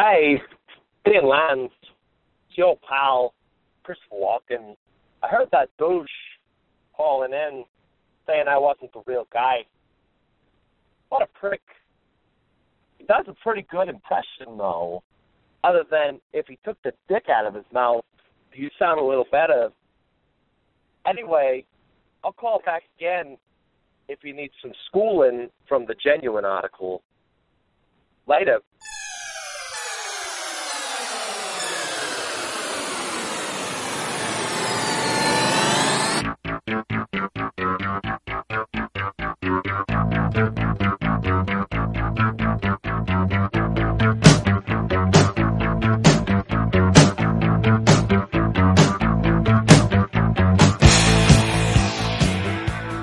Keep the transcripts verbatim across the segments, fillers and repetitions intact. Hey, stay in line. It's your pal, Christopher Walken. I heard that douche calling in saying I wasn't the real guy. What a prick. He does a pretty good impression, though. Other than if he took the dick out of his mouth, you sound a little better. Anyway, I'll call back again if you need some schooling from the Genuine article. Later.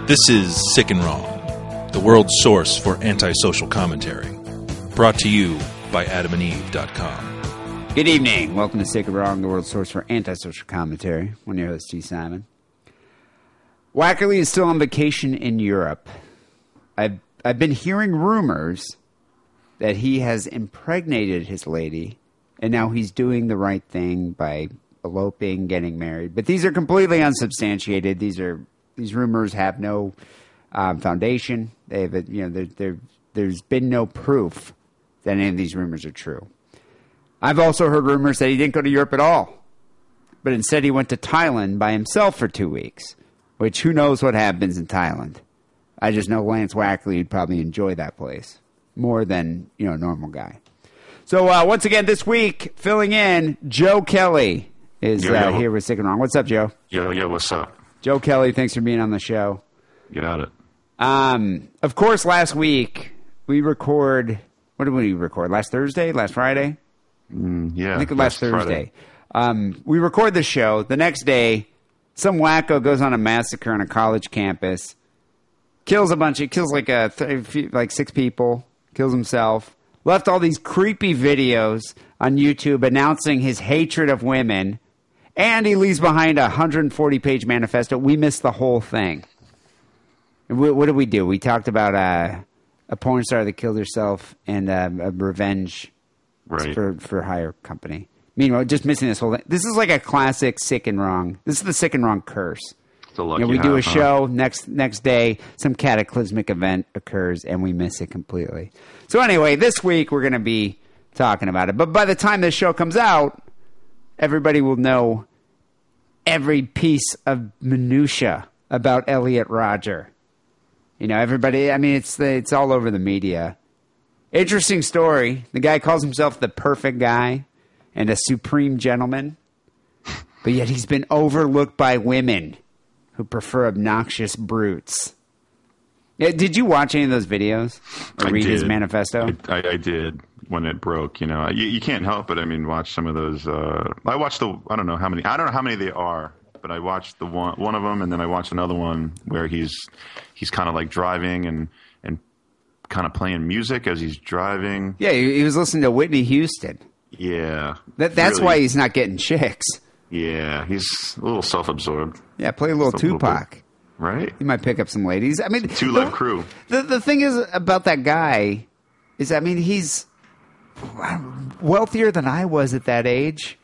This is Sick and Wrong, the world's source for antisocial commentary. Brought to you by Adam and Eve dot com. Good evening. Welcome to Sick and Wrong, the world's source for antisocial commentary. I'm your host, G. Simon. Wackerly is still on vacation in Europe. I've, I've been hearing rumors that he has impregnated his lady, and now he's doing the right thing by eloping, getting married. But these are completely unsubstantiated. These are... These rumors have no um, foundation. They've, you know, there, there, there's been no proof that any of these rumors are true. I've also heard rumors that he didn't go to Europe at all, but instead he went to Thailand by himself for two weeks, which who knows what happens in Thailand. I just know Lance Wackley would probably enjoy that place more than, you know, a normal guy. So uh, once again this week, filling in, Joe Kelly is yo, uh, yo. here with Sick and Wrong. What's up, Joe? Yo, yo, what's up? Joe Kelly, thanks for being on the show. Get at it. Um, of course, last week we record. What did we record? Last Thursday? Last Friday? Mm, yeah. I think last Thursday. Um, we record the show. The next day, some wacko goes on a massacre on a college campus, kills a bunch of, kills like, a, like six people, kills himself, left all these creepy videos on YouTube announcing his hatred of women. And he leaves behind a one hundred forty page manifesto. We missed the whole thing. We, what did we do? We talked about uh, a porn star that killed herself and uh, a revenge right. for, for hire company. Meanwhile, just missing this whole thing. This is like a classic Sick and Wrong. This is the Sick and Wrong curse. It's a lucky you know, we do a half, show huh? next next day. Some cataclysmic event occurs, and we miss it completely. So anyway, this week we're going to be talking about it. But by the time this show comes out, everybody will know every piece of minutia about Elliot Rodger. You know, everybody. I mean, it's the, it's all over the media. Interesting story. The guy calls himself the perfect guy and a supreme gentleman, but yet he's been overlooked by women who prefer obnoxious brutes. Did you watch any of those videos or I read did. his manifesto? I, I, I did. When it broke, you know, you, you can't help it. I mean, watch some of those. Uh, I watched the, I don't know how many, I don't know how many they are, but I watched the one, one of them. And then I watched another one where he's, he's kind of like driving and, and kind of playing music as he's driving. Yeah. He was listening to Whitney Houston. Yeah. That That's really, why he's not getting chicks. Yeah. He's a little self-absorbed. Yeah. Play a little Just Tupac. A little right. He might pick up some ladies. I mean, Two Live Crew. The, the thing is about that guy is, I mean, he's wealthier than I was at that age.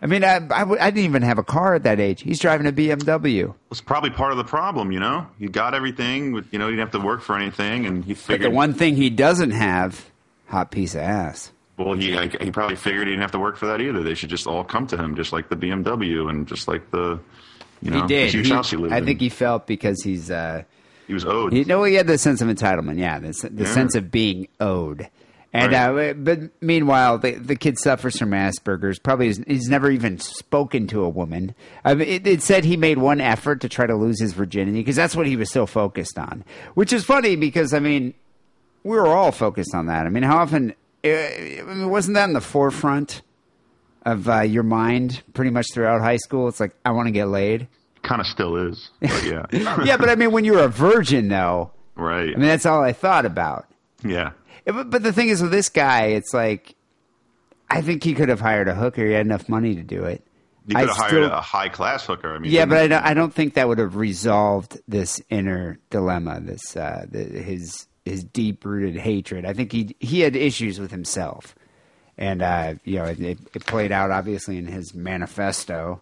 I mean, I, I, I didn't even have a car at that age. He's driving a B M W. It's probably part of the problem, you know? You got everything. You know, you didn't have to work for anything. And he figured... But the one thing he doesn't have, hot piece of ass. Well, he like, he probably figured he didn't have to work for that either. They should just all come to him, just like the B M W and just like the, you know, he did. huge he, house he lived I in. think he felt because he's... Uh, he was owed. You know, he had the sense of entitlement, yeah. The, the yeah. sense of being owed. And right. uh, but meanwhile, the the kid suffers from Asperger's. Probably he's, he's never even spoken to a woman. I mean, it, it said he made one effort to try to lose his virginity because that's what he was so focused on. Which is funny because I mean, we were all focused on that. I mean, how often it, I mean, wasn't that in the forefront of uh, your mind pretty much throughout high school? It's like I want to get laid. Kind of still is. But yeah. yeah, but I mean, when you're a virgin, though. Right. I mean, that's all I thought about. Yeah. But the thing is with this guy, it's like, I think he could have hired a hooker. He had enough money to do it. He could have still, hired a high-class hooker. I mean, yeah, but I don't, I don't think that would have resolved this inner dilemma, this uh, the, his his deep-rooted hatred. I think he he had issues with himself. And, uh, you know, it, it played out, obviously, in his manifesto.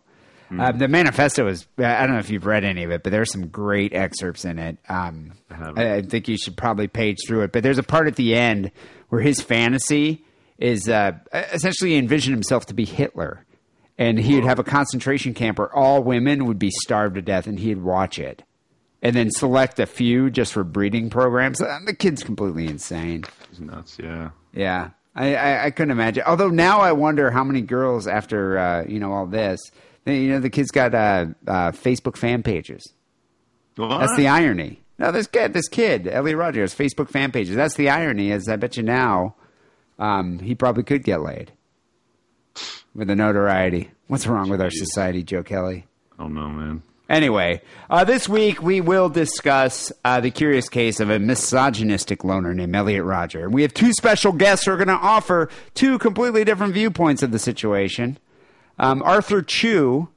Mm. Uh, the manifesto was – I don't know if you've read any of it, but there's some great excerpts in it. Um, I, I think you should probably page through it. But there's a part at the end where his fantasy is uh, essentially envision himself to be Hitler. And he would have a concentration camp where all women would be starved to death, and he'd watch it. And then select a few just for breeding programs. The kid's completely insane. He's nuts, yeah. Yeah. I, I, I couldn't imagine. Although now I wonder how many girls after, uh, you know, all this, you know, the kid's got uh, uh, Facebook fan pages. What? That's the irony. No, this kid, this kid, Elliot Rodger, has Facebook fan pages. That's the irony is I bet you now um, he probably could get laid. With the notoriety. What's wrong Jeez. with our society, Joe Kelly? I don't know, man. Anyway, uh, this week we will discuss uh, the curious case of a misogynistic loner named Elliot Rodger. We have two special guests who are going to offer two completely different viewpoints of the situation. Um, Arthur Chu,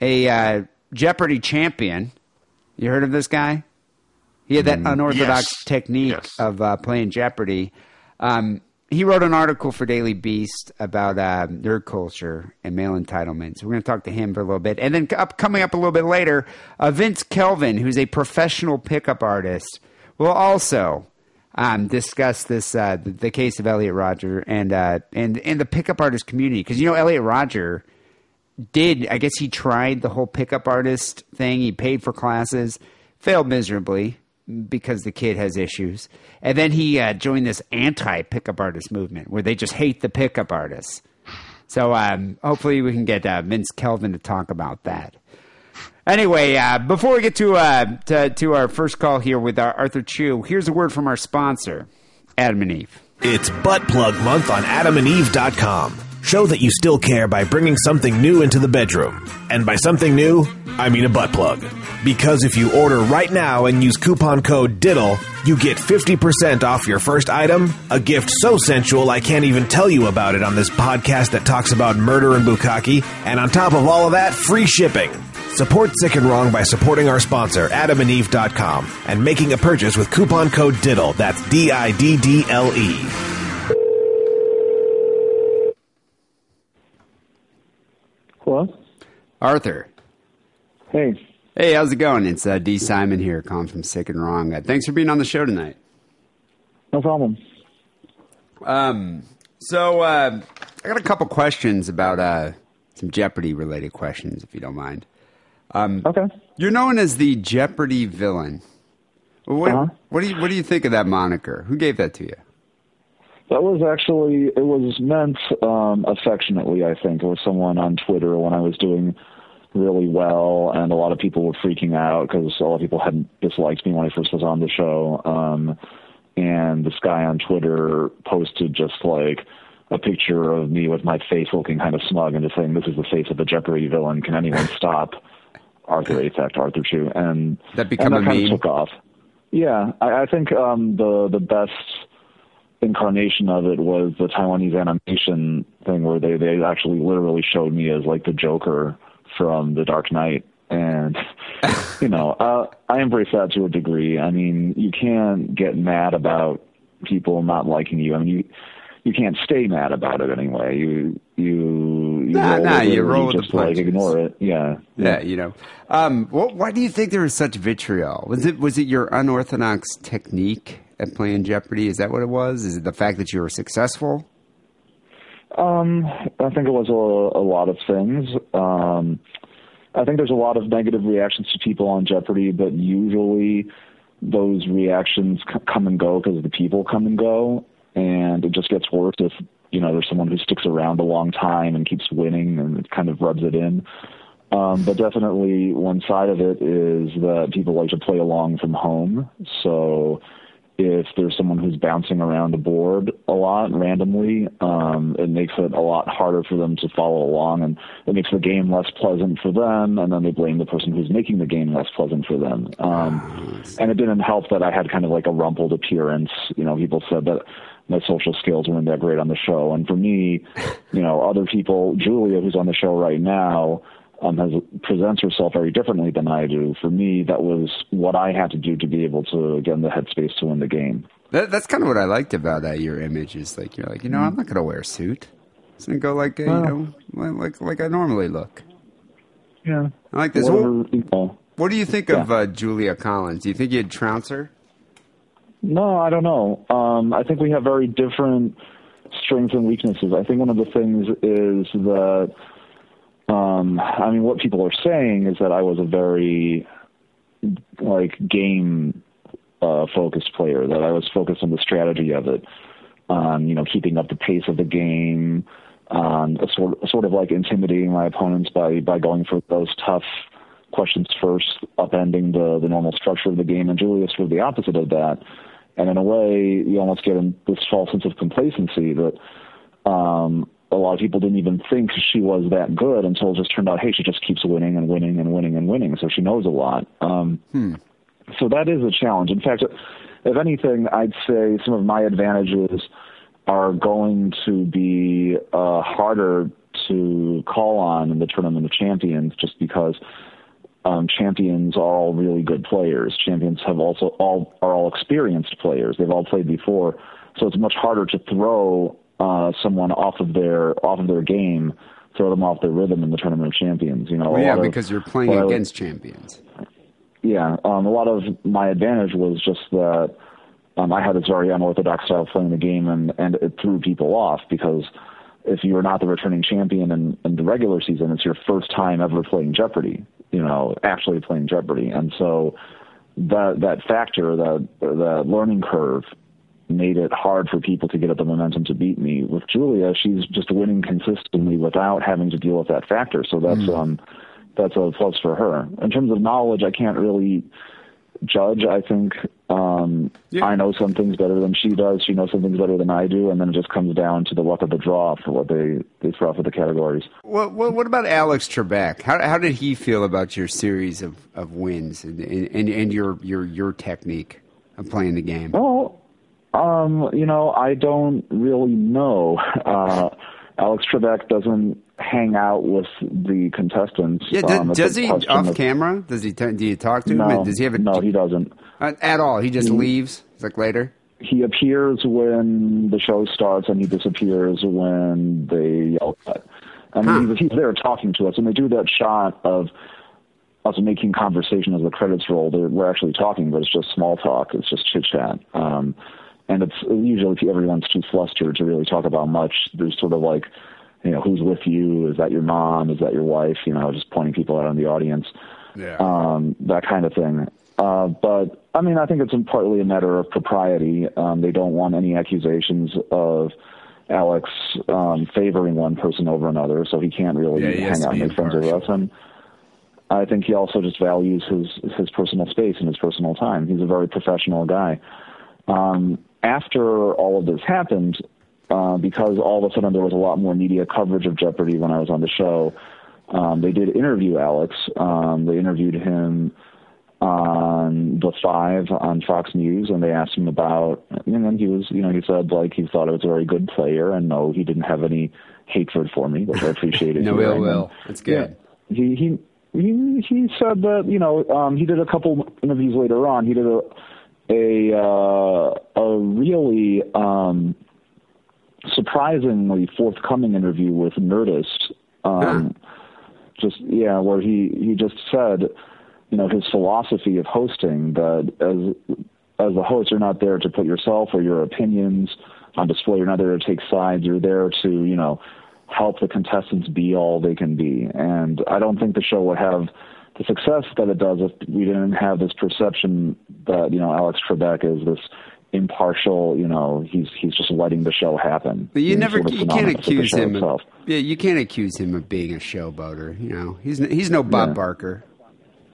a uh, Jeopardy champion. You heard of this guy? He had that mm, unorthodox yes. technique yes. of uh, playing Jeopardy. Um He wrote an article for Daily Beast about uh, nerd culture and male entitlement. So we're going to talk to him for a little bit. And then up, coming up a little bit later, uh, Vince Kelvin, who's a professional pickup artist, will also um, discuss this uh, the, the case of Elliot Rodger and, uh, and, and the pickup artist community. Because, you know, Elliot Rodger did – I guess he tried the whole pickup artist thing. He paid for classes, failed miserably. Because the kid has issues. And then he uh, joined this anti-pickup artist movement where they just hate the pickup artists. So um, hopefully we can get uh, Vince Kelvin to talk about that. Anyway, uh, before we get to, uh, to to our first call here with our Arthur Chu, here's a word from our sponsor, Adam and Eve. It's Butt Plug Month on Adam and Eve dot com. Show that you still care by bringing something new into the bedroom. And by something new, I mean a butt plug. Because if you order right now and use coupon code DIDDLE, you get fifty percent off your first item, a gift so sensual I can't even tell you about it on this podcast that talks about murder and bukkake, and on top of all of that, free shipping. Support Sick and Wrong by supporting our sponsor, Adam and Eve dot com, and making a purchase with coupon code DIDDLE. That's D I D D L E. Hello? Arthur. Hey. Hey, how's it going? It's uh, D. Simon here, calling from Sick and Wrong. Uh, thanks for being on the show tonight. No problem. Um, so uh, I got a couple questions about uh, some Jeopardy-related questions, if you don't mind. Um, okay. You're known as the Jeopardy villain. What, uh-huh. what do you What do you think of that moniker? Who gave that to you? That was actually, it was meant um, affectionately, I think. It was someone on Twitter when I was doing really well, and a lot of people were freaking out because a lot of people hadn't disliked me when I first was on the show. Um, and this guy on Twitter posted just like a picture of me with my face looking kind of smug and just saying, "This is the face of the Jeopardy villain. Can anyone stop Arthur Affect, Arthur Chu?" And that, became and that a kind meme. of took off. Yeah, I, I think um, the the best... incarnation of it was the Taiwanese animation thing where they, they actually literally showed me as like the Joker from The Dark Knight. And, you know, uh, I embrace that to a degree. I mean, you can't get mad about people not liking you. I mean, you, you can't stay mad about it anyway. You, you, you nah, roll, nah, you roll you just the like ignore it. Yeah. Yeah. yeah you know, um, well, why do you think there was such vitriol? Was it, was it your unorthodox technique at playing Jeopardy? Is that what it was? Is it the fact that you were successful? Um, I think it was a, a lot of things. Um, I think there's a lot of negative reactions to people on Jeopardy, but usually those reactions c- come and go because the people come and go, and it just gets worse if, you know, there's someone who sticks around a long time and keeps winning and it kind of rubs it in. Um, but definitely one side of it is that people like to play along from home, so... if there's someone who's bouncing around the board a lot randomly, um, it makes it a lot harder for them to follow along, and it makes the game less pleasant for them, and then they blame the person who's making the game less pleasant for them. Um, and it didn't help that I had kind of like a rumpled appearance. You know, people said that my social skills weren't that great on the show. And for me, you know, other people, Julia, who's on the show right now, Um, has, presents herself very differently than I do. For me, that was what I had to do to be able to get in the headspace to win the game. That, that's kind of what I liked about that, your image is like, you're like, you know, I'm not going to wear a suit. and go like, well, you know, like like I normally look. Yeah. I like this. What, what do you think yeah. of uh, Julia Collins? Do you think you'd trounce her? No, I don't know. Um, I think we have very different strengths and weaknesses. I think one of the things is that, um, I mean, what people are saying is that I was a very, like, game uh, focused player, that I was focused on the strategy of it, on, you know, keeping up the pace of the game, on a sort, sort of like intimidating my opponents by, by going for those tough questions first, upending the, the normal structure of the game. And Julius was the opposite of that. And in a way, you almost get this false sense of complacency that um, a lot of people didn't even think she was that good until it just turned out, hey, she just keeps winning and winning and winning and winning, so she knows a lot. Um, hmm. So that is a challenge. In fact, if anything, I'd say some of my advantages are going to be uh, harder to call on in the Tournament of Champions just because Um, champions are all really good players. Champions have also all are all experienced players. They've all played before, so it's much harder to throw uh, someone off of their off of their game, throw them off their rhythm in the Tournament of Champions. You know, well, yeah, because of, you're playing well, against champions. Yeah, um, a lot of my advantage was just that um, I had this very unorthodox style of playing the game, and and it threw people off because if you're not the returning champion in, in the regular season, it's your first time ever playing Jeopardy, you know, actually playing Jeopardy. And so that that factor, that the learning curve, made it hard for people to get at the momentum to beat me. With Julia, she's just winning consistently without having to deal with that factor. So that's mm. um that's a plus for her. In terms of knowledge, I can't really judge. I think um, yeah. I know some things better than she does. She knows some things better than I do, and then it just comes down to the luck of the draw for what they, they throw for the categories. Well, well, what about Alex Trebek? How how did he feel about your series of, of wins and, and and your your your technique of playing the game? Well, um, you know, I don't really know. Uh, Alex Trebek doesn't hang out with the contestants. Yeah, does, um, does he off of, camera? Does he? T- do you talk to no, him? Does he have a, no, he doesn't uh, at all. He just he, leaves. It's like later. He appears when the show starts, and he disappears when they yell cut. I mean, huh. he's, he's there talking to us, and they do that shot of us making conversation as the credits roll. They're, we're actually talking, but it's just small talk. It's just chit chat. Um, And it's usually everyone's too flustered to really talk about much. There's sort of like, you know, who's with you? Is that your mom? Is that your wife? You know, just pointing people out in the audience, yeah. um, that kind of thing. Uh, but, I mean, I think it's partly a matter of propriety. Um, they don't want any accusations of Alex um, favoring one person over another, so he can't really yeah, he hang out and make friends with us. And I think he also just values his, his personal space and his personal time. He's a very professional guy. Um, After all of this happened, uh, because all of a sudden there was a lot more media coverage of Jeopardy when I was on the show, um, they did interview Alex. Um, they interviewed him on The Five on Fox News, and they asked him about, and then he was, you know, he said, like, he thought I was a very good player, and no, he didn't have any hatred for me, which I appreciated. no ill will. That's good. Yeah, he, he, he, he said that, you know, um, he did a couple interviews later on. He did a, a uh, a really um, surprisingly forthcoming interview with Nerdist, um, huh. just yeah, where he, he just said, you know, his philosophy of hosting, that as as a host, you're not there to put yourself or your opinions on display. You're not there to take sides. You're there to, you know, help the contestants be all they can be. And I don't think the show would have the success that it does if we didn't have this perception that, you know, Alex Trebek is this impartial, you know, he's he's just letting the show happen. But you never, sort of you can't accuse him. Of, yeah, you can't accuse him of being a showboater. You know, he's he's no Bob yeah. Barker.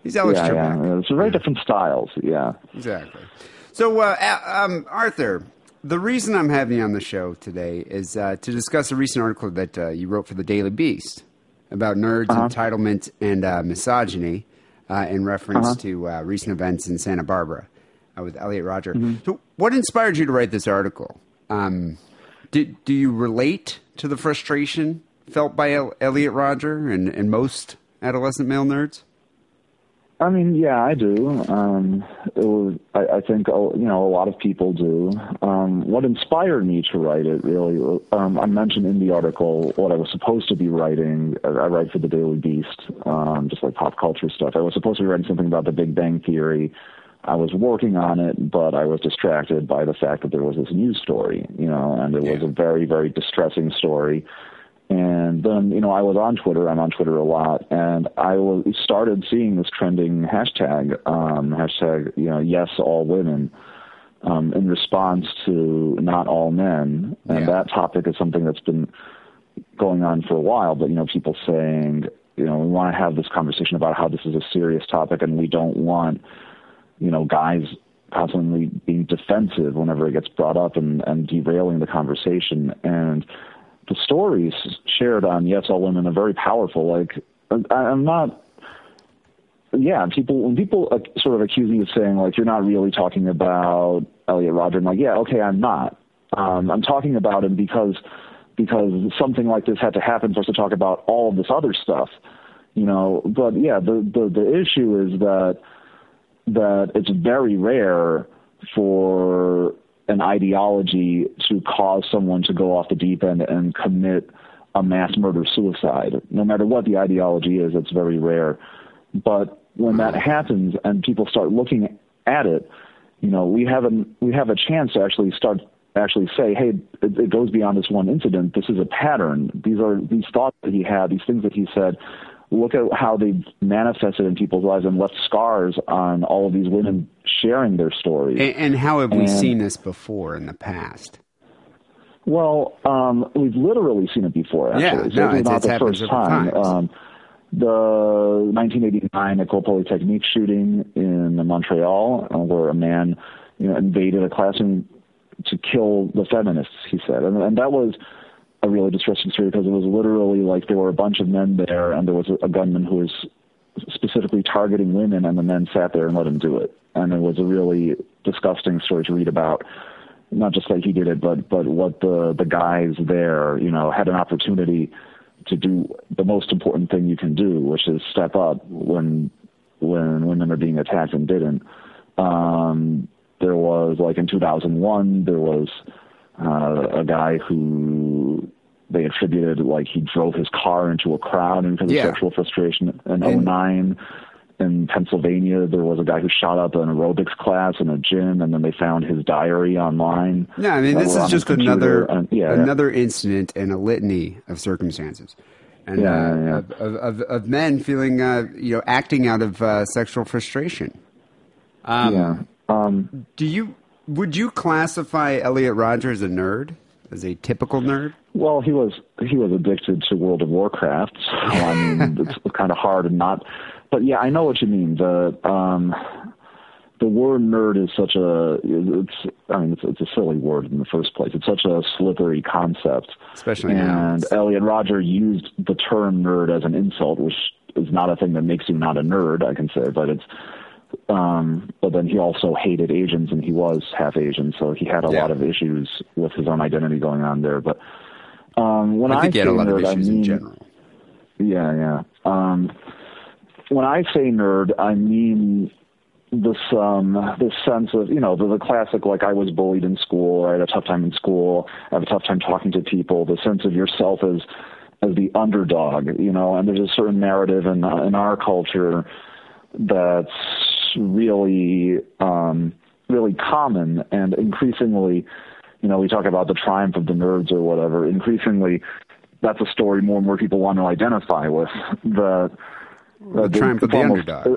He's Alex yeah, Trebek. Yeah. It's a very yeah. different styles. Yeah, exactly. So, uh, um, Arthur, the reason I'm having you on the show today is uh, to discuss a recent article that uh, you wrote for the Daily Beast about nerds, uh-huh. entitlement, and uh, misogyny uh, in reference uh-huh. to uh, recent events in Santa Barbara uh, with Elliot Rodger. Mm-hmm. So what inspired you to write this article? Um, did, do you relate to the frustration felt by El- Elliot Rodger and, and most adolescent male nerds? I mean, yeah, I do. Um, it was, I, I think, you know, a lot of people do. Um, what inspired me to write it, really, um, I mentioned in the article what I was supposed to be writing. I write for the Daily Beast, um, just like pop culture stuff. I was supposed to be writing something about the Big Bang Theory. I was working on it, but I was distracted by the fact that there was this news story, you know, and it yeah. was a very, very distressing story. And then, you know, I was on Twitter. I'm on Twitter a lot. And I was, started seeing this trending hashtag, um, hashtag, you know, yes, all women, um, in response to not all men. And yeah. that topic is something that's been going on for a while. But, you know, people saying, you know, we want to have this conversation about how this is a serious topic and we don't want, you know, guys constantly being defensive whenever it gets brought up and, and derailing the conversation. And the stories shared on Yes, All Women are very powerful. Like, I, I'm not, yeah, people, when people uh, sort of accuse me of saying, like, you're not really talking about Elliot Rodger, I'm like, yeah, okay, I'm not. Um, I'm talking about him because, because something like this had to happen for us to talk about all of this other stuff, you know. But, yeah, the, the, the issue is that, that it's very rare for an ideology to cause someone to go off the deep end and commit a mass murder suicide. No matter what the ideology is, it's very rare. But when that happens and people start looking at it, you know, we have a, we have a chance to actually start actually say, hey, it, it goes beyond this one incident. This is a pattern. These are these thoughts that he had, these things that he said. Look at how they've manifested in people's lives and left scars on all of these women sharing their stories. And, and how have and, we seen this before in the past? Well, um, we've literally seen it before, actually. Yeah, so no, it's, not it's the first time. Um, the nineteen eighty-nine École Polytechnique shooting in Montreal, uh, where a man, you know, invaded a classroom to kill the feminists, he said. And, and that was a really distressing story because it was literally like there were a bunch of men there and there was a gunman who was specifically targeting women and the men sat there and let him do it. And it was a really disgusting story to read about, not just like he did it, but, but what the, the guys there, you know, had an opportunity to do the most important thing you can do, which is step up when, when women are being attacked and didn't. Um, there was like in two thousand one, there was, Uh, a guy who they attributed, like, he drove his car into a crowd because of yeah. sexual frustration. In and, oh nine, in Pennsylvania, there was a guy who shot up an aerobics class in a gym, and then they found his diary online. Yeah, I mean, this is just another and, yeah, another yeah. incident and a litany of circumstances. And yeah, uh, yeah. Of, of, of men feeling, uh, you know, acting out of uh, sexual frustration. Um, yeah. Um, do you... Would you classify Elliot Rodger as a nerd, as a typical nerd? Well, he was he was addicted to World of Warcraft. So, I mean, it's kind of hard and not. But yeah, I know what you mean. The um, the word nerd is such a it's I mean it's, it's a silly word in the first place. It's such a slippery concept. Especially now. And Elliot Rodger used the term nerd as an insult, which is not a thing that makes you not a nerd, I can say, but it's. Um, but then he also hated Asians, and he was half Asian, so he had a yeah. lot of issues with his own identity going on there. But um, when I, think I say a lot nerd, of I mean in general. yeah, yeah. Um, when I say nerd, I mean this um, this sense of, you know, the, the classic, like, I was bullied in school, I had a tough time in school, I have a tough time talking to people. The sense of yourself as as the underdog, you know, and there's a certain narrative in in our culture that's really, um, really common. And increasingly, you know, we talk about the triumph of the nerds or whatever. Increasingly, that's a story more and more people want to identify with. The, the, the triumph of the underdog. Uh,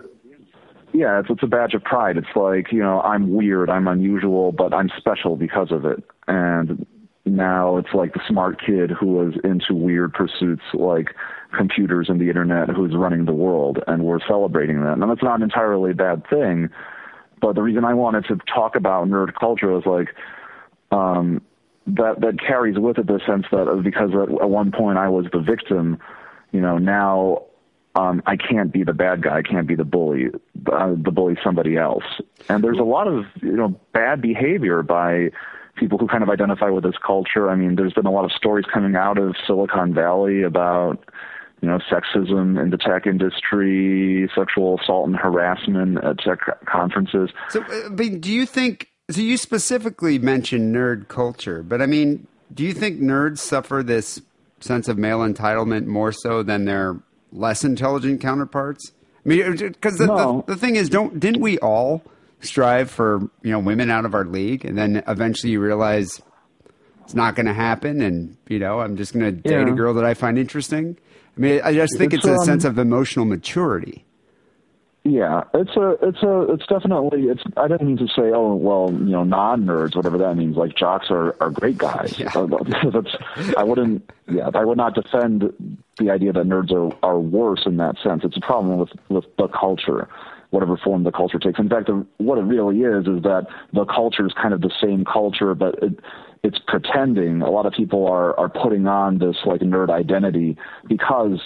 yeah, it's, it's a badge of pride. It's like, you know, I'm weird, I'm unusual, but I'm special because of it. And now it's like the smart kid who was into weird pursuits like computers and the internet who's running the world, and we're celebrating that. And that's not an entirely bad thing, but the reason I wanted to talk about nerd culture is like um, that, that carries with it the sense that because at one point I was the victim, you know, now um, I can't be the bad guy, I can't be the bully, uh, the bully somebody else. And there's a lot of, you know, bad behavior by people who kind of identify with this culture. I mean, there's been a lot of stories coming out of Silicon Valley about, you know, sexism in the tech industry, sexual assault and harassment at tech conferences. So, but do you think, so you specifically mentioned nerd culture, but I mean, do you think nerds suffer this sense of male entitlement more so than their less intelligent counterparts? I mean, because the, no. the, the thing is, don't didn't we all strive for, you know, women out of our league, and then eventually you realize it's not going to happen, and, you know, I'm just going to date yeah. a girl that I find interesting? I mean, I just think it's, it's a um, sense of emotional maturity. Yeah, it's a, it's a, it's definitely, it's, I didn't mean to say, oh, well, you know, non-nerds, whatever that means, like jocks are, are great guys. Yeah. That's, I wouldn't, yeah, I would not defend the idea that nerds are, are worse in that sense. It's a problem with, with the culture, whatever form the culture takes. In fact, the, what it really is, is that the culture is kind of the same culture, but it, it's pretending. A lot of people are, are putting on this like nerd identity because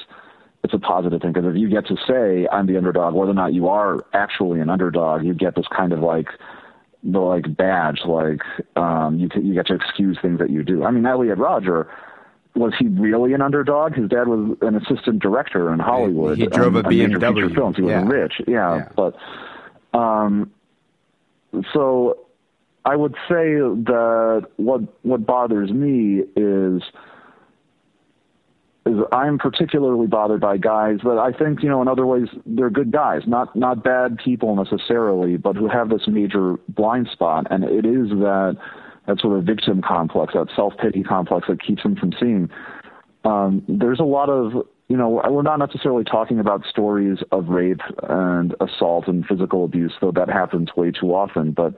it's a positive thing. Because if you get to say I'm the underdog, whether or not you are actually an underdog, you get this kind of like the like badge, like um, you, you get to excuse things that you do. I mean, Elliot Rodger, was he really an underdog? His dad was an assistant director in Hollywood. He drove a B M W. Films. He was yeah. rich. Yeah, yeah. But um, so I would say that what what bothers me is is I'm particularly bothered by guys that I think, you know, in other ways they're good guys, not not bad people necessarily, but who have this major blind spot, and it is that that sort of victim complex, that self-pity complex that keeps them from seeing. Um, there's a lot of, you know, we're not necessarily talking about stories of rape and assault and physical abuse, though that happens way too often, but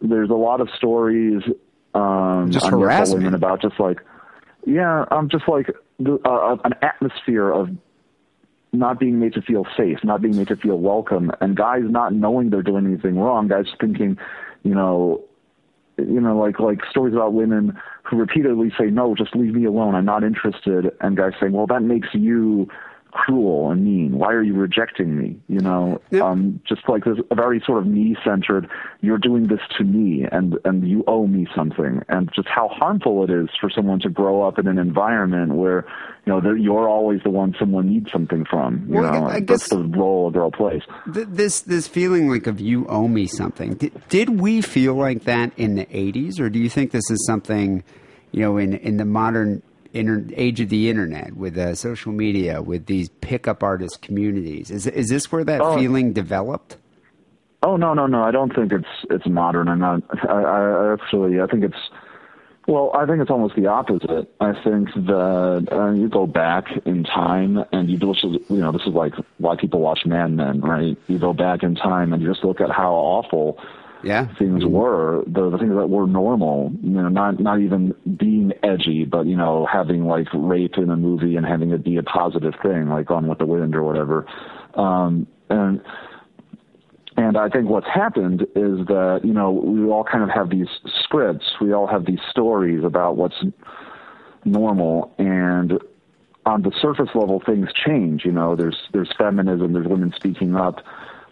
there's a lot of stories um, just harassment. Women about just like, yeah, I'm um, just like the, uh, an atmosphere of not being made to feel safe, not being made to feel welcome, and guys not knowing they're doing anything wrong, guys thinking, you know, you know, like, like stories about women who repeatedly say, no, just leave me alone, I'm not interested. And guys saying, well, that makes you cruel and mean. Why are you rejecting me? You know, yep. um, just like this a very sort of me centered, you're doing this to me and, and you owe me something. And just how harmful it is for someone to grow up in an environment where, you know, you're always the one someone needs something from, you well, know, I guess that's the role a girl plays. Th this, this feeling like of you owe me something, did, did we feel like that in the eighties? Or do you think this is something, you know, in, in the modern Inter age of the internet, with uh, social media, with these pickup artist communities, is is this where that oh. feeling developed? Oh no, no, no! I don't think it's it's modern. I'm not. I, I actually, I think it's. Well, I think it's almost the opposite. I think that uh, you go back in time and you just, you know, this is like why people watch Mad Men, right? You go back in time and you just look at how awful. Yeah, things were the, the things that were normal, you know, not not even being edgy, but, you know, having like rape in a movie and having it be a positive thing, like Gone with the Wind or whatever. Um, and and I think what's happened is that, you know, we all kind of have these scripts, we all have these stories about what's normal, and on the surface level, things change. You know, there's there's feminism, there's women speaking up.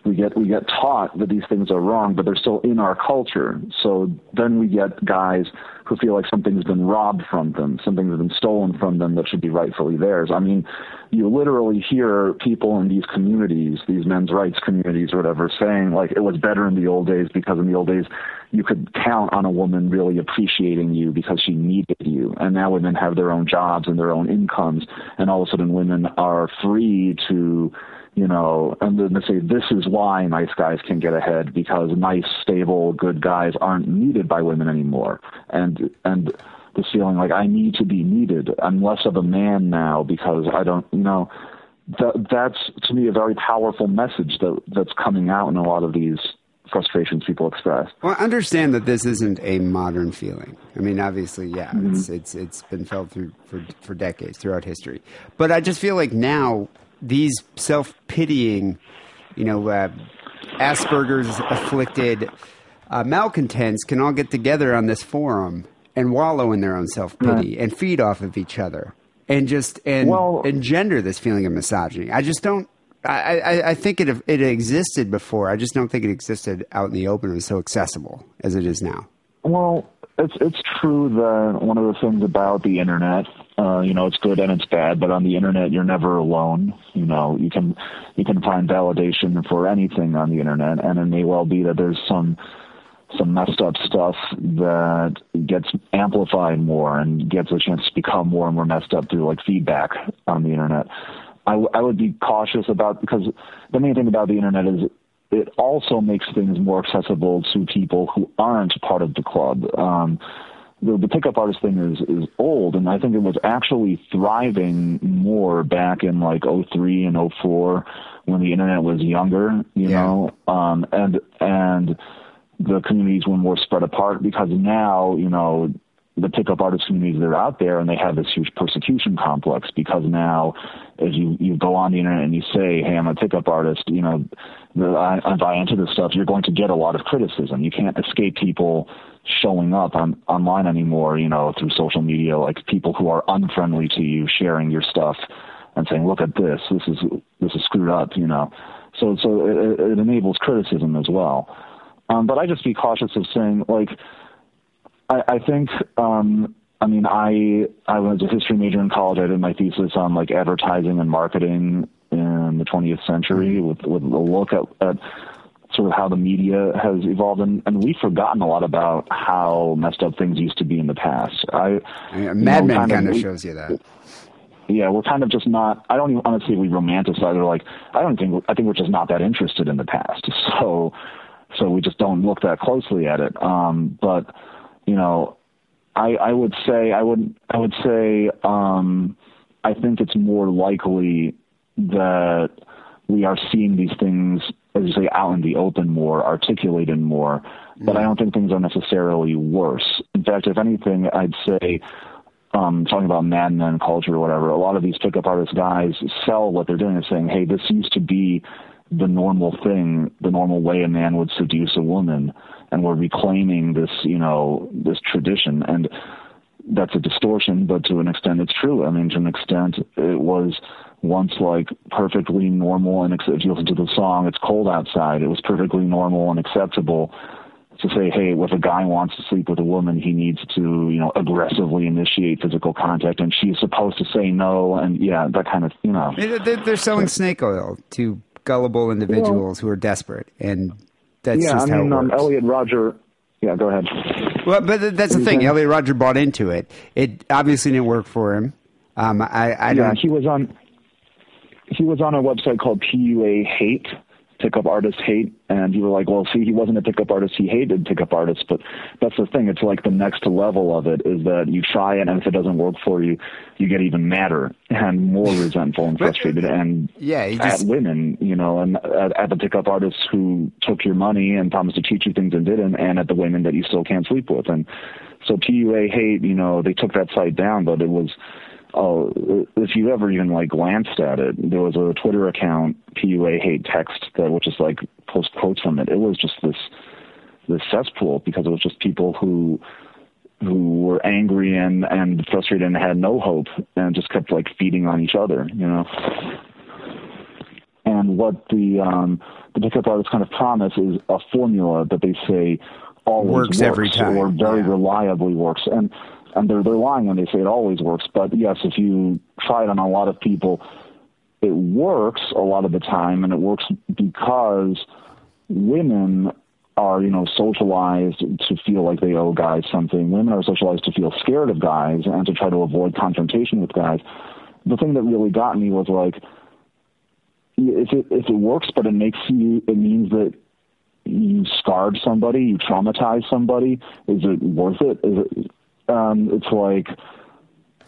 We get we get taught that these things are wrong, but they're still in our culture. So then we get guys who feel like something's been robbed from them, something's been stolen from them that should be rightfully theirs. I mean, you literally hear people in these communities, these men's rights communities or whatever, saying like it was better in the old days because in the old days you could count on a woman really appreciating you because she needed you. And now women have their own jobs and their own incomes, and all of a sudden women are free to, you know, and then they say, this is why nice guys can get ahead, because nice, stable, good guys aren't needed by women anymore. And, and this feeling like I need to be needed. I'm less of a man now because I don't, you know, that, that's to me a very powerful message that that's coming out in a lot of these frustrations people express. Well, I understand that this isn't a modern feeling. I mean, obviously, yeah, mm-hmm. it's, it's, it's been felt through for, for decades throughout history, but I just feel like now, these self-pitying, you know, uh, Asperger's afflicted uh, malcontents can all get together on this forum and wallow in their own self-pity yeah. and feed off of each other and just and well, engender this feeling of misogyny. I just don't. I, I, I think it it existed before. I just don't think it existed out in the open. It was so accessible as it is now. Well, it's it's true that one of the things about the internet Uh, you know, it's good and it's bad, but on the internet, you're never alone. You know, you can, you can find validation for anything on the internet, and it may well be that there's some, some messed up stuff that gets amplified more and gets a chance to become more and more messed up through like feedback on the internet. I, w- I would be cautious about, because the main thing about the internet is it also makes things more accessible to people who aren't part of the club. Um, The, the pickup artist thing is, is old, and I think it was actually thriving more back in like oh three and oh four when the internet was younger, you yeah. know, um, and and the communities were more spread apart, because now, you know, the pickup artist communities that are out there, and they have this huge persecution complex, because now as you, you go on the internet and you say, hey, I'm a pickup artist, you know, I, I buy into this stuff, you're going to get a lot of criticism. You can't escape people showing up on online anymore, you know, through social media, like people who are unfriendly to you sharing your stuff and saying, look at this, this is, this is screwed up, you know? So, so it, it enables criticism as well. Um, but I just be cautious of saying, like, I, I think, um, I mean, I, I was a history major in college. I did my thesis on like advertising and marketing in the twentieth century with, with a look at, at sort of how the media has evolved, and, and we've forgotten a lot about how messed up things used to be in the past. I, yeah, Mad Men kind of shows you that. Yeah, we're kind of just not, I don't even honestly, we romanticize or like, I don't think, I think we're just not that interested in the past. So, so we just don't look that closely at it. Um, but you know, I, I would say, I would, I would say, um, I think it's more likely that we are seeing these things, as you say, out in the open more, articulated more, but I don't think things are necessarily worse. In fact, if anything, I'd say, um, talking about Mad Men culture or whatever, a lot of these pickup artist guys sell what they're doing as saying, hey, this used to be the normal thing, the normal way a man would seduce a woman, and we're reclaiming this, you know, this tradition. And that's a distortion, but to an extent it's true. I mean, to an extent it was once like perfectly normal, and if you listen to the song, it's cold outside. It was perfectly normal and acceptable to say, hey, if a guy wants to sleep with a woman, he needs to, you know, aggressively initiate physical contact, and she's supposed to say no, and yeah, that kind of, you know. They're selling snake oil to gullible individuals yeah. who are desperate, and that's yeah, just I mean, how it works. Um, Elliot Rodger, yeah, go ahead. Well, but that's the thing. Elliot Rodger bought into it. It obviously didn't work for him. Um, I, I don't. Yeah, he was on. He was on a website called P U A Hate, Pickup Artist Hate, and you were like, well, see, he wasn't a pickup artist. He hated pickup artists, but that's the thing. It's like the next level of it is that you try it, and if it doesn't work for you, you get even madder and more resentful and frustrated and yeah, just... at women, you know, and at, at the pickup artists who took your money and promised to teach you things and didn't, and at the women that you still can't sleep with. And so P U A Hate, you know, they took that site down, but it was... Oh, if you ever even like glanced at it, there was a Twitter account, P U A Hate Text, that would just like post quotes from it. It was just this this cesspool, because it was just people who who were angry and, and frustrated and had no hope and just kept like feeding on each other, you know. And what the um, the pickup artists kind of promise is a formula that they say always works, works every time, or very yeah. reliably works, and. And they're, they're lying when they say it always works. But, yes, if you try it on a lot of people, it works a lot of the time, and it works because women are, you know, socialized to feel like they owe guys something. Women are socialized to feel scared of guys and to try to avoid confrontation with guys. The thing that really got me was, like, if it, if it works but it makes you, it means that you scarred somebody, you traumatized somebody, is it worth it? Is it... Um, it's like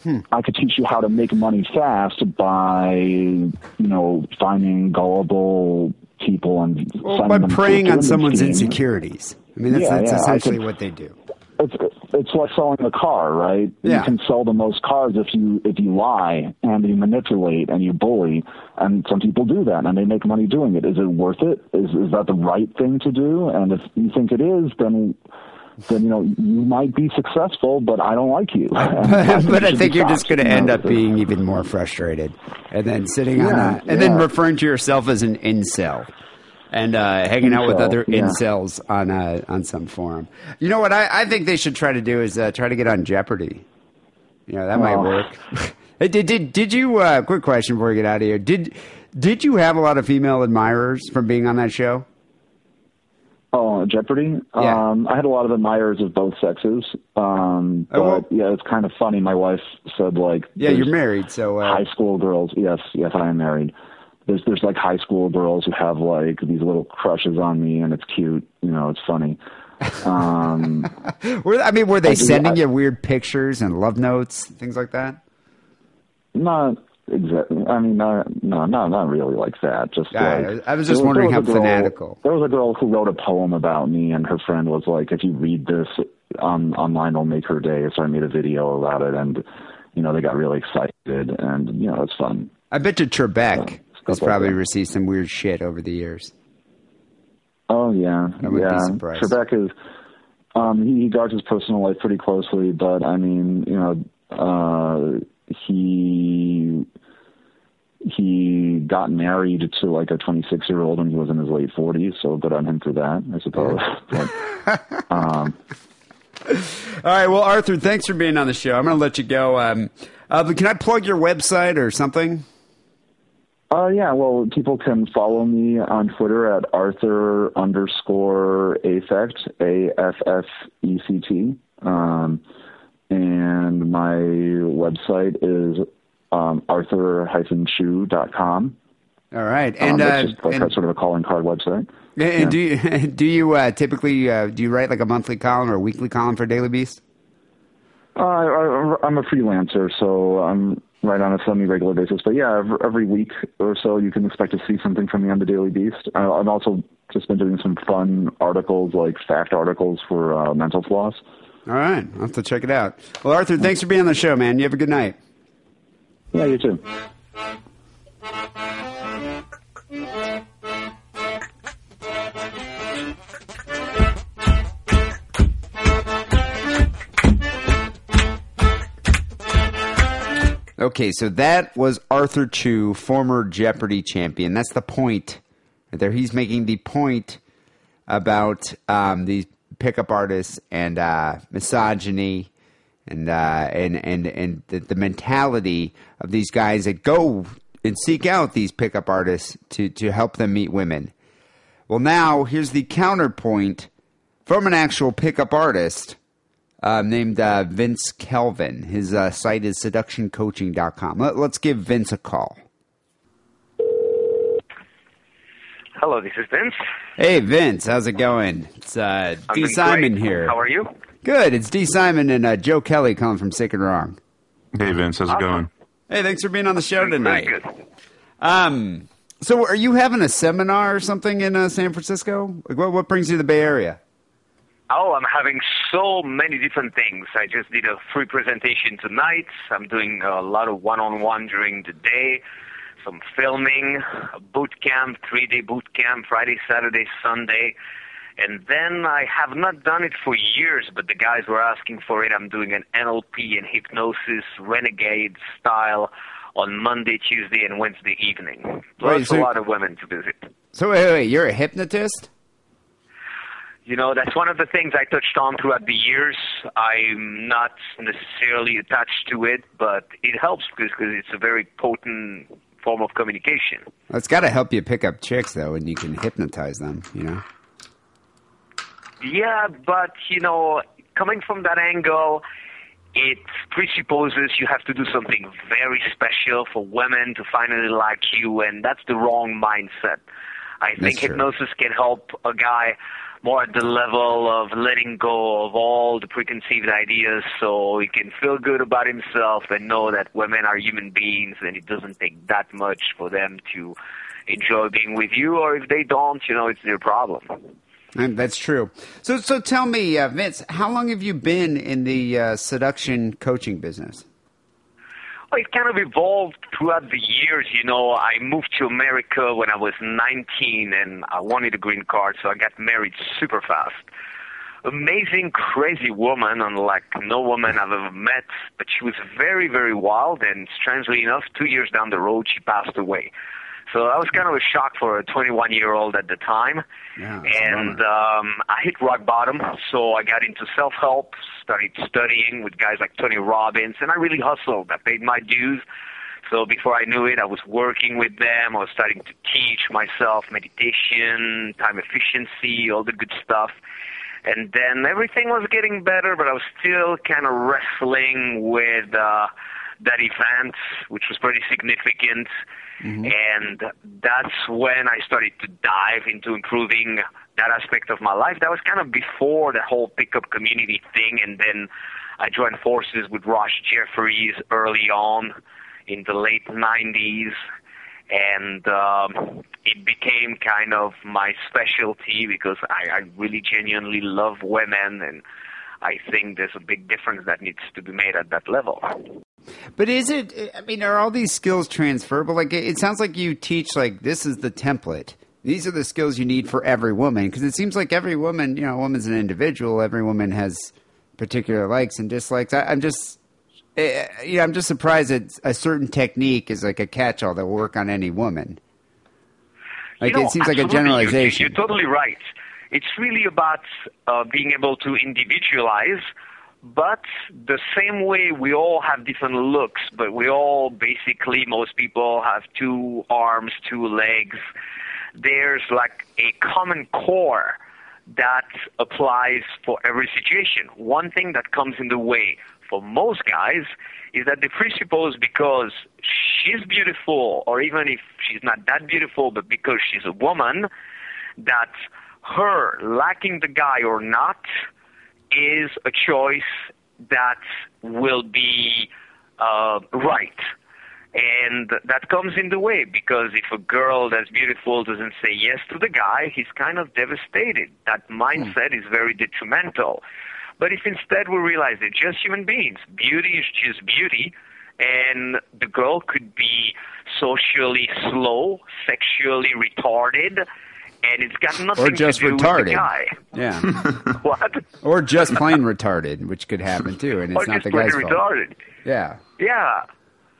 hmm. I could teach you how to make money fast by, you know, finding gullible people and well, by preying on someone's team. Insecurities. I mean, that's, yeah, that's yeah. essentially could, what they do. It's it's like selling a car, right? Yeah. You can sell the most cars if you if you lie and you manipulate and you bully, and some people do that and they make money doing it. Is it worth it? Is is that the right thing to do? And if you think it is, then. Then, you know, you might be successful, but I don't like you. I but you I think you're just going to end up being even more frustrated, and then sitting yeah, on a, and yeah. then referring to yourself as an incel, and uh, hanging incel, out with other yeah. incels on a, on some forum. You know what I, I think they should try to do is uh, try to get on Jeopardy. Yeah, that oh. might work. did, did, did you, uh, quick question before we get out of here. Did, did you have a lot of female admirers from being on that show? Oh, Jeopardy? Yeah. Um, I had a lot of admirers of both sexes. Um, but, oh, well, yeah, it's kind of funny. My wife said, like... Yeah, you're married, so... Uh, high school girls. Yes, yes, I am married. There's, there's, like, high school girls who have, like, these little crushes on me, and it's cute. You know, it's funny. Um, were, I mean, were they I, sending I, you weird pictures and love notes, things like that? Not... Exactly. I mean, not, no, no, not really like that. Just yeah, like, I was just was, wondering how girl, fanatical. There was a girl who wrote a poem about me, and her friend was like, "If you read this um, online, it'll make her day." So I made a video about it, and you know, they got really excited, and you know, it's fun. I bet you Trebek yeah, has like probably that. received some weird shit over the years. Oh yeah, I would yeah. be surprised. Trebek is um, he, he guards his personal life pretty closely, but I mean, you know. Uh, He he got married to like a twenty-six year old when he was in his late forties. So good on him for that, I suppose. But, um, all right. Well, Arthur, thanks for being on the show. I'm going to let you go. Um, uh, but can I plug your website or something? Uh, yeah. Well, people can follow me on Twitter at Arthur underscore affect, A F F E C T. Um, And my website is um, arthur dash chu dot com. All right. And um, it's just like uh, and, sort of a calling card website. And, yeah. and do you, do you uh, typically, uh, do you write like a monthly column or a weekly column for Daily Beast? Uh, I, I'm a freelancer, so I'm right on a semi-regular basis. But yeah, every, every week or so you can expect to see something from me on the Daily Beast. I, I've also just been doing some fun articles, like fact articles for uh, mental flaws. All right. I'll have to check it out. Well, Arthur, thanks for being on the show, man. You have a good night. Yeah, you too. Okay, so that was Arthur Chu, former Jeopardy champion. That's the point right there. He's making the point about um, these pickup artists and uh, misogyny and, uh, and and and the, the mentality of these guys that go and seek out these pickup artists to, to help them meet women. Well, now here's the counterpoint from an actual pickup artist uh, named uh, Vince Kelvin. His uh, site is seduction coaching dot com. Let, let's give Vince a call. Hello, this is Vince. Hey, Vince. How's it going? It's uh, D. Simon great. here. How are you? Good. It's D. Simon and uh, Joe Kelly calling from Sick and Wrong. Hey, Vince. How's awesome. it going? Hey, thanks for being on the show tonight. Very good. Um, so are you having a seminar or something in uh, San Francisco? Like, what, what brings you to the Bay Area? Oh, I'm having so many different things. I just did a free presentation tonight. I'm doing a lot of one-on-one during the day. Some filming, boot camp, three-day boot camp, Friday, Saturday, Sunday. And then I have not done it for years, but the guys were asking for it. I'm doing an N L P and hypnosis renegade style on Monday, Tuesday, and Wednesday evening. Plus wait, so, a lot of women to visit. So wait, wait, you're a hypnotist? You know, that's one of the things I touched on throughout the years. I'm not necessarily attached to it, but it helps because it's a very potent form of communication. It's got to help you pick up chicks, though, and you can hypnotize them, you know? Yeah, but, you know, coming from that angle, it presupposes you have to do something very special for women to finally like you, and that's the wrong mindset. I that's think true. Hypnosis can help a guy more at the level of letting go of all the preconceived ideas so he can feel good about himself and know that women are human beings and it doesn't take that much for them to enjoy being with you, or if they don't, you know, it's their problem. And that's true. So so tell me, uh, Vince, how long have you been in the uh, seduction coaching business? Well, it kind of evolved throughout the years. You know, I moved to America when I was nineteen, and I wanted a green card, so I got married super fast. Amazing, crazy woman, unlike no woman I've ever met, but she was very, very wild, and strangely enough, two years down the road, she passed away. So I was kind of a shock for a twenty-one-year-old at the time. Yeah, and um, I hit rock bottom, so I got into self-help, started studying with guys like Tony Robbins, and I really hustled. I paid my dues. So before I knew it, I was working with them. I was starting to teach myself meditation, time efficiency, all the good stuff. And then everything was getting better, but I was still kind of wrestling with uh, that event, which was pretty significant. Mm-hmm. And that's when I started to dive into improving that aspect of my life. That was kind of before the whole pickup community thing. And then I joined forces with Ross Jeffries early on in the late nineties. And um, it became kind of my specialty because I, I really genuinely love women, and I think there's a big difference that needs to be made at that level. But is it, I mean, are all these skills transferable? Like, it sounds like you teach, like, this is the template. These are the skills you need for every woman, because it seems like every woman, you know, a woman's an individual. Every woman has particular likes and dislikes. I, I'm just... Uh, yeah, I'm just surprised that a certain technique is like a catch-all that will work on any woman. Like, you know, it seems like a generalization. You're, you're totally right. It's really about uh, being able to individualize, but the same way we all have different looks, but we all basically, most people have two arms, two legs. There's like a common core that applies for every situation. One thing that comes in the way for most guys is that they presuppose because she's beautiful, or even if she's not that beautiful, but because she's a woman, that her liking the guy or not is a choice that will be uh, right. And that comes in the way, because if a girl that's beautiful doesn't say yes to the guy, he's kind of devastated. That mindset mm. is very detrimental. But if instead we realize they're just human beings, beauty is just beauty, and the girl could be socially slow, sexually retarded, and it's got nothing or just to do retarded. with the guy. Yeah. What? Or just plain retarded, which could happen too, and it's or not the guy's fault. Retarded. Yeah. Yeah.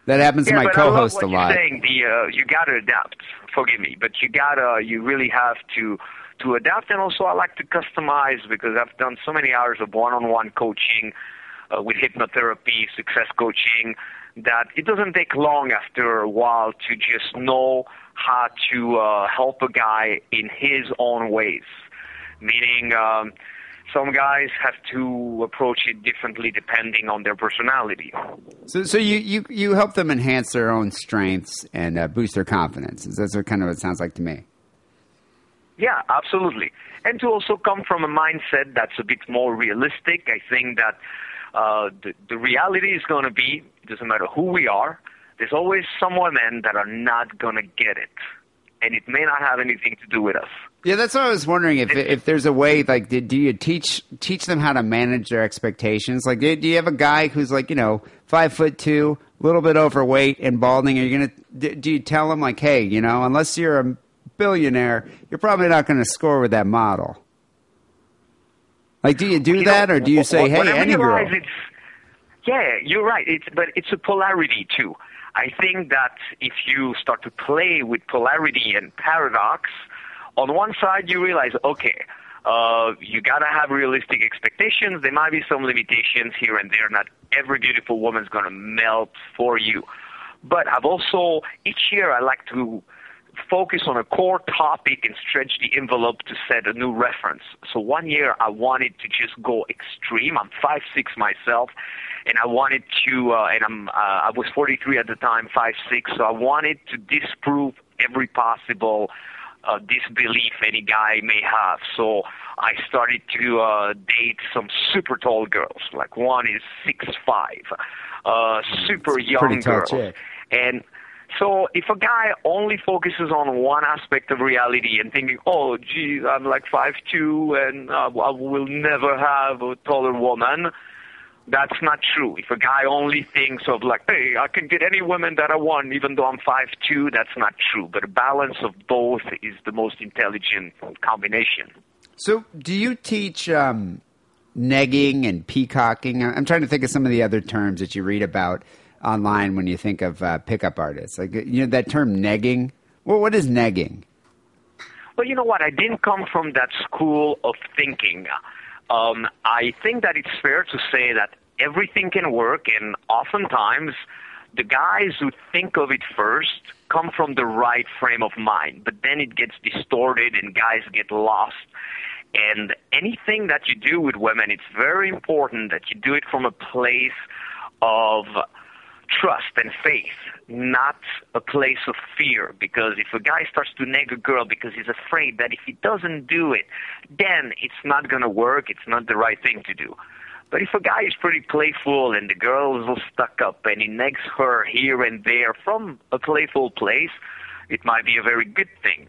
That happens yeah, to my co-host a lot. You're saying the uh, you gotta adapt. Forgive me, but you gotta you really have to. to adapt, and also I like to customize, because I've done so many hours of one-on-one coaching uh, with hypnotherapy, success coaching, that it doesn't take long after a while to just know how to uh, help a guy in his own ways. Meaning um, some guys have to approach it differently depending on their personality. So, so you, you, you help them enhance their own strengths and uh, boost their confidence. That's what kind of what it sounds like to me. Yeah, absolutely. And to also come from a mindset that's a bit more realistic. I think that uh, the, the reality is going to be, it doesn't matter who we are, there's always some women that are not going to get it. And it may not have anything to do with us. Yeah, that's what I was wondering, if it, if there's a way, like, do, do you teach teach them how to manage their expectations? Like, do, do you have a guy who's like, you know, five foot two, a little bit overweight and balding? Are you going to, do you tell him, like, hey, you know, unless you're a billionaire, you're probably not going to score with that model. Like, do you do you that, know, or do you say, "Hey, any girl"? It's, yeah, you're right. It's but it's a polarity too. I think that if you start to play with polarity and paradox, on one side you realize, okay, uh, you gotta have realistic expectations. There might be some limitations here and there. Not every beautiful woman's going to melt for you. But I've also each year I like to focus on a core topic and stretch the envelope to set a new reference. So one year I wanted to just go extreme. I'm five six myself, and I wanted to, uh, and I'm, uh, I was forty-three at the time, five six, so I wanted to disprove every possible uh, disbelief any guy may have. So I started to uh, date some super tall girls, like one is six five, uh, super young pretty tall girls. Chick. And so if a guy only focuses on one aspect of reality and thinking, oh, geez, I'm like five two and uh, I will never have a taller woman, that's not true. If a guy only thinks of like, hey, I can get any woman that I want even though I'm five two, that's not true. But a balance of both is the most intelligent combination. So do you teach um, negging and peacocking? I'm trying to think of some of the other terms that you read about online when you think of uh, pickup artists, like, you know, that term negging, Well, what is nagging? Well, you know what? I didn't come from that school of thinking. Um, I think that it's fair to say that everything can work, and oftentimes the guys who think of it first come from the right frame of mind, but then it gets distorted and guys get lost. And anything that you do with women, it's very important that you do it from a place of trust and faith, not a place of fear, because if a guy starts to nag a girl because he's afraid that if he doesn't do it, then it's not going to work, it's not the right thing to do. But if a guy is pretty playful and the girl is all stuck up and he nags her here and there from a playful place, it might be a very good thing.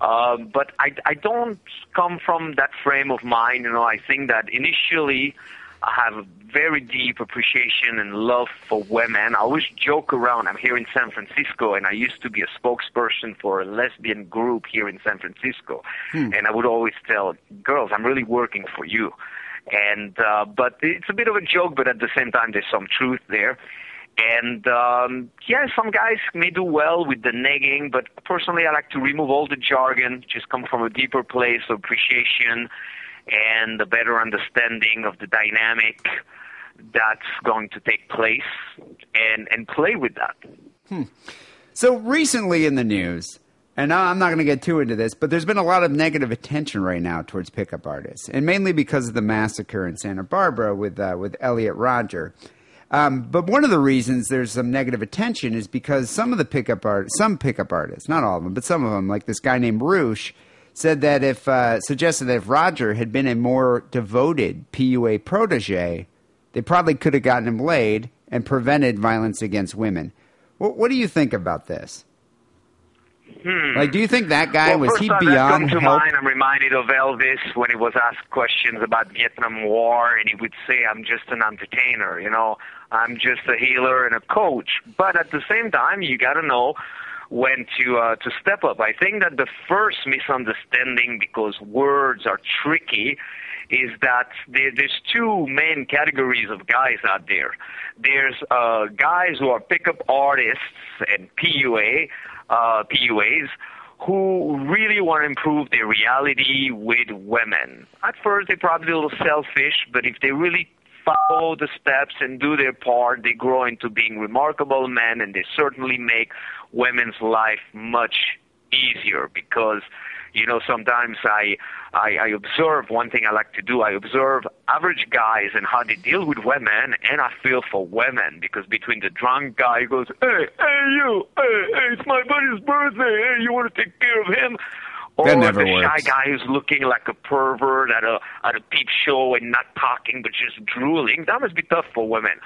Uh, but I, I don't come from that frame of mind. You know, I think that initially I have a very deep appreciation and love for women. I always joke around. I'm here in San Francisco, and I used to be a spokesperson for a lesbian group here in San Francisco. Hmm. And I would always tell girls, I'm really working for you. And uh, but it's a bit of a joke, but at the same time, there's some truth there. And, um, yeah, some guys may do well with the nagging, but personally I like to remove all the jargon, just come from a deeper place of appreciation and a better understanding of the dynamic that's going to take place and, and play with that. Hmm. So recently in the news, and I'm not going to get too into this, but there's been a lot of negative attention right now towards pickup artists, and mainly because of the massacre in Santa Barbara with, uh, with Elliot Rodger. Um, but one of the reasons there's some negative attention is because some of the pickup art, some pickup artists, not all of them, but some of them, like this guy named Roosh, said that if uh, suggested that if Roger had been a more devoted P U A protege, they probably could have gotten him laid and prevented violence against women. What, what do you think about this? Hmm. Like, do you think that guy, well, was he beyond help? Mind, I'm reminded of Elvis when he was asked questions about Vietnam War, and he would say, I'm just an entertainer, you know, I'm just a healer and a coach. But at the same time, you got to know when to uh, to step up. I think that the first misunderstanding, because words are tricky, is that there, there's two main categories of guys out there. There's uh, guys who are pickup artists and P U A, Uh, P U As who really want to improve their reality with women. At first, they're probably a little selfish, but if they really follow the steps and do their part, they grow into being remarkable men, and they certainly make women's life much easier because, you know, sometimes I, I, I observe, one thing I like to do, I observe average guys and how they deal with women, and I feel for women, because between the drunk guy who goes, hey, hey, you, hey, hey, it's my buddy's birthday, hey, you want to take care of him? Or that never the works. Shy guy who's looking like a pervert at a, at a peep show and not talking but just drooling, that must be tough for women.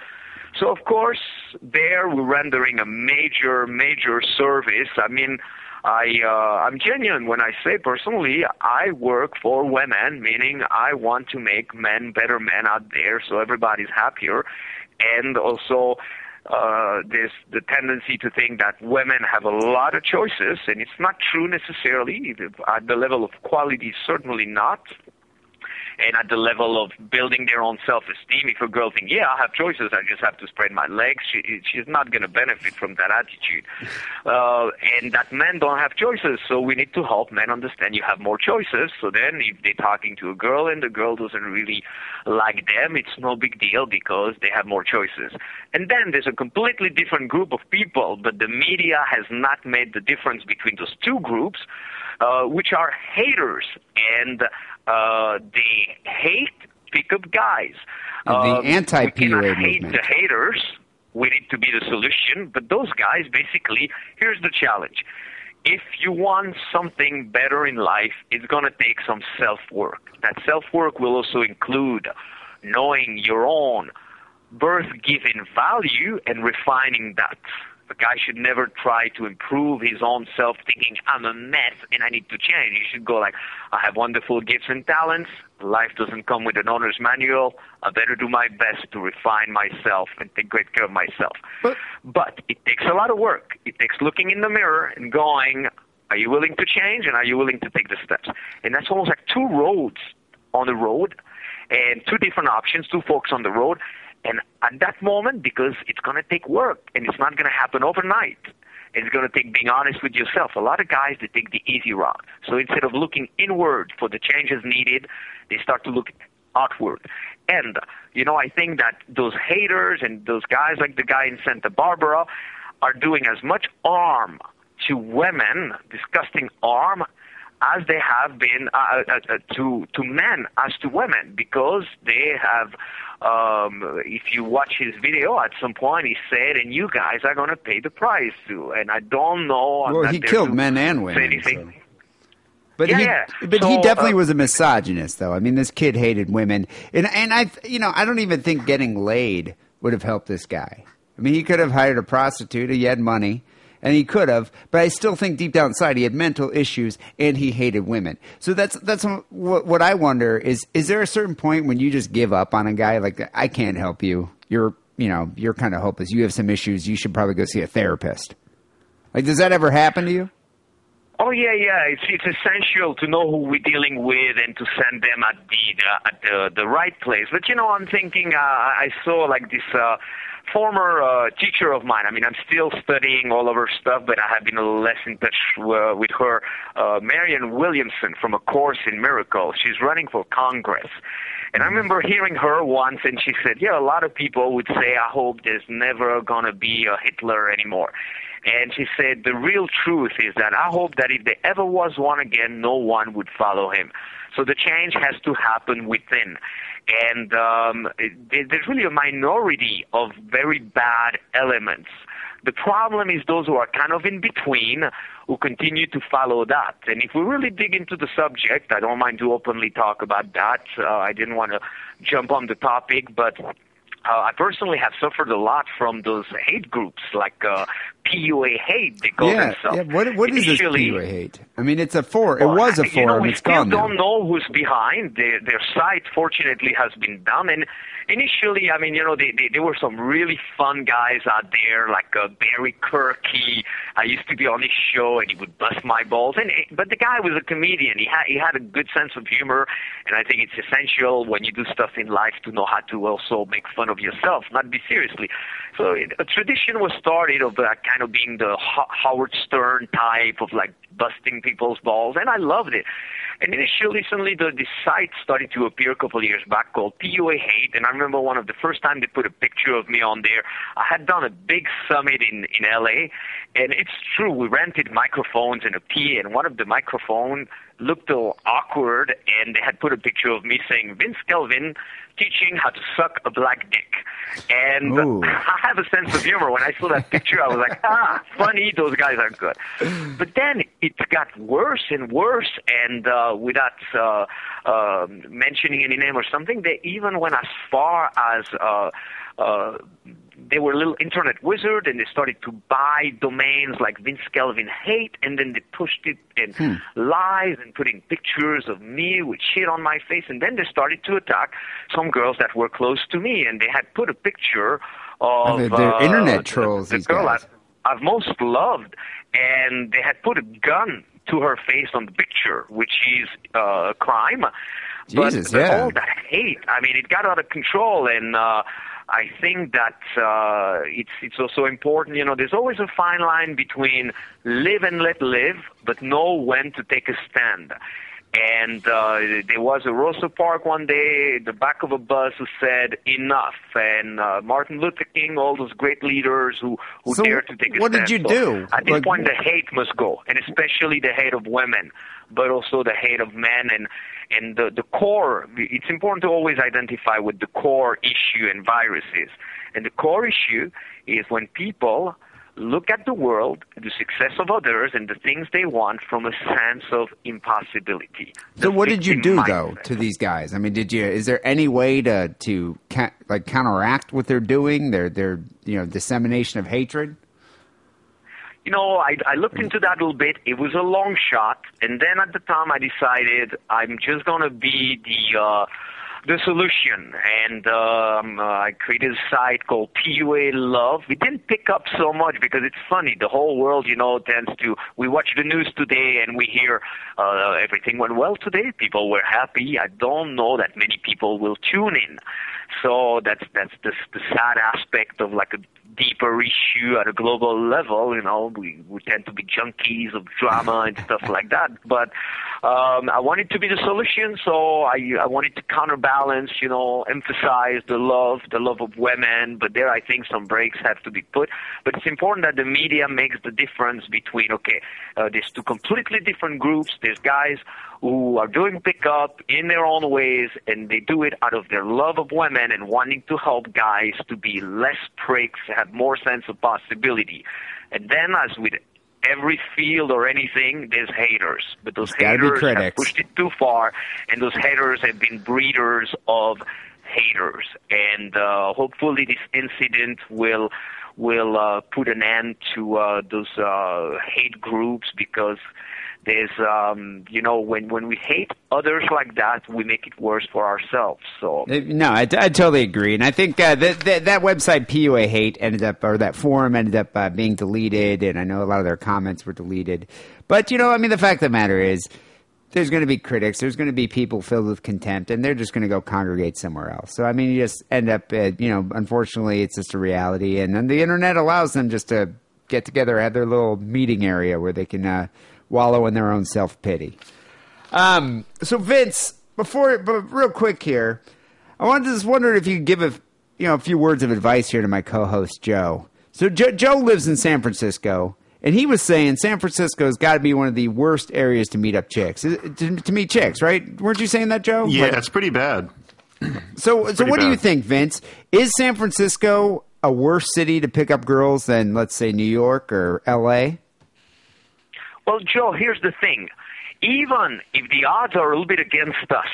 So, of course, there we're rendering a major, major service. I mean, I, uh, I'm genuine when I say personally I work for women, meaning I want to make men better men out there so everybody's happier. And also uh, there's the tendency to think that women have a lot of choices, and it's not true necessarily. At the level of quality, certainly not. And at the level of building their own self-esteem, if a girl thinks, yeah, I have choices, I just have to spread my legs, she, she's not going to benefit from that attitude. Uh, and that men don't have choices, so we need to help men understand you have more choices. So then if they're talking to a girl and the girl doesn't really like them, it's no big deal because they have more choices. And then there's a completely different group of people, but the media has not made the difference between those two groups, uh, which are haters, and Uh, they hate pickup guys. Uh, the anti-P U A movement. We cannot hate the haters. We need to be the solution. But those guys, basically, here's the challenge. If you want something better in life, it's going to take some self-work. That self-work will also include knowing your own birth-given value and refining that. A guy should never try to improve his own self thinking, I'm a mess and I need to change. He should go like, I have wonderful gifts and talents. Life doesn't come with an owner's manual. I better do my best to refine myself and take great care of myself. But, but it takes a lot of work. It takes looking in the mirror and going, are you willing to change and are you willing to take the steps? And that's almost like two roads on the road and two different options, two folks on the road. And at that moment, because it's going to take work and it's not going to happen overnight, It's going to take being honest with yourself. A lot of guys, they take the easy route. So instead of looking inward for the changes needed, they start to look outward. And, you know, I think that those haters and those guys like the guy in Santa Barbara are doing as much harm to women, disgusting harm, as they have been uh, uh, to to men as to women, because they have, um, if you watch his video, at some point he said, and you guys are going to pay the price too. And I don't know. I'm well, not he killed men and women. So. But, yeah, he, yeah. but so, he definitely uh, was a misogynist, though. I mean, this kid hated women. And, and I, you know, I don't even think getting laid would have helped this guy. I mean, he could have hired a prostitute. He had money. And he could have, but I still think deep down inside he had mental issues and he hated women. So that's that's what, what I wonder is: is there a certain point when you just give up on a guy? Like, I can't help you. You're you know you're kind of hopeless. You have some issues. You should probably go see a therapist. Like, does that ever happen to you? Oh yeah, yeah. It's it's essential to know who we're dealing with and to send them at the uh, at the the right place. But you know, I'm thinking. Uh, I saw like this. Uh, Former uh, teacher of mine. I mean, I'm still studying all of her stuff, but I have been less in touch uh, with her. Uh, Marian Williamson from A Course in Miracles. She's running for Congress, and I remember hearing her once, and she said, "Yeah, a lot of people would say, I hope there's never gonna be a Hitler anymore." And she said, "The real truth is that I hope that if there ever was one again, no one would follow him." So the change has to happen within. And um, there's really a minority of very bad elements. The problem is those who are kind of in between, who continue to follow that. And if we really dig into the subject, I don't mind to openly talk about that. Uh, I didn't want to jump on the topic, but uh, I personally have suffered a lot from those hate groups, like uh, P U A Hate, they call yeah, themselves. Yeah, what, what is this P U A Hate? I mean, it's a forum. Well, it was a forum. You know, we it's still gone don't now. know who's behind. Their, their site, fortunately, has been done. And initially, I mean, you know, they, they, there were some really fun guys out there, like uh, Barry Kirky. I used to be on his show, and he would bust my balls. And But the guy was a comedian. He had, he had a good sense of humor, and I think it's essential when you do stuff in life to know how to also make fun of yourself, not be seriously. So it, a tradition was started of that kind of being the Ho- Howard Stern type of, like, busting people's balls, and I loved it. And initially, suddenly, the, the site started to appear a couple of years back called P U A Hate, and I remember one of the first time they put a picture of me on there. I had done a big summit in, in L A, and it's true, we rented microphones and a P A, and one of the microphones looked a little awkward, and they had put a picture of me saying, Vince Kelvin teaching how to suck a black dick. And Ooh. I have a sense of humor. When I saw that picture, I was like, ah, funny, those guys are good. But then it got worse and worse, and uh, without uh, uh, mentioning any name or something, they even went as far as... Uh, uh, They were a little internet wizard, and they started to buy domains like Vince Kelvin Hate, and then they pushed it in hmm. lies and putting pictures of me with shit on my face, and then they started to attack some girls that were close to me, and they had put a picture of they're, they're uh, internet trolls. The, the these girl guys. I've, I've most loved, and they had put a gun to her face on the picture, which is uh, a crime. Jesus, but yeah. all that hate, I mean, it got out of control, and. Uh, I think that uh, it's it's also important, you know, there's always a fine line between live and let live, but know when to take a stand. And uh, there was a Rosa Parks one day at the back of a bus who said, enough. And uh, Martin Luther King, all those great leaders who, who so dared to take a what stand. What did you do? So at this like, point, the hate must go, and especially the hate of women, but also the hate of men. And And the, the core, it's important to always identify what the core issue and virus is. And the core issue is when people look at the world, the success of others, and the things they want from a sense of impossibility. So what did you do, mindset. though, to these guys? I mean, did you? Is there any way to, to ca- like counteract what they're doing, their, their you know, dissemination of hatred? You know, I, I looked into that a little bit. It was a long shot, and then at the time I decided I'm just going to be the uh, the solution, and um, uh, I created a site called P U A Love. We didn't pick up so much because it's funny. The whole world, you know, tends to – we watch the news today and we hear uh, everything went well today. People were happy. I don't know that many people will tune in. So that's that's the, the sad aspect of like a deeper issue at a global level. You know, we, we tend to be junkies of drama and stuff like that. But um, I wanted to be the solution, so I, I wanted to counterbalance, you know, emphasize the love, the love of women. But there, I think some breaks have to be put. But it's important that the media makes the difference between, okay, uh, there's two completely different groups. There's guys who are doing pickup in their own ways, and they do it out of their love of women and wanting to help guys to be less pricks, have more sense of possibility. And then, as with every field or anything, there's haters. But those haters have pushed it too far, and those haters have been breeders of haters. And uh, hopefully this incident will will uh, put an end to uh, those uh, hate groups, because there's, um, you know, when, when we hate others like that, we make it worse for ourselves. So no, I, I totally agree. And I think uh, that, that that website, P U A Hate, ended up, or that forum ended up uh, being deleted. And I know a lot of their comments were deleted. But, you know, I mean, the fact of the matter is there's going to be critics. There's going to be people filled with contempt, and they're just going to go congregate somewhere else. So, I mean, you just end up, at, you know, unfortunately, it's just a reality. And then the internet allows them just to get together, have their little meeting area where they can uh, – wallow in their own self-pity. Um, so, Vince, before, but real quick here, I wanted to just wonder if you could give a, you know, a few words of advice here to my co-host, Joe. So, Jo- Joe lives in San Francisco, and he was saying San Francisco's got to be one of the worst areas to meet up chicks, to, to meet chicks, right? Weren't you saying that, Joe? Yeah, like, it's pretty bad. So, it's so pretty what bad. Do you think, Vince? Is San Francisco a worse city to pick up girls than, let's say, New York or L A? Well, Joe, here's the thing. Even if the odds are a little bit against us,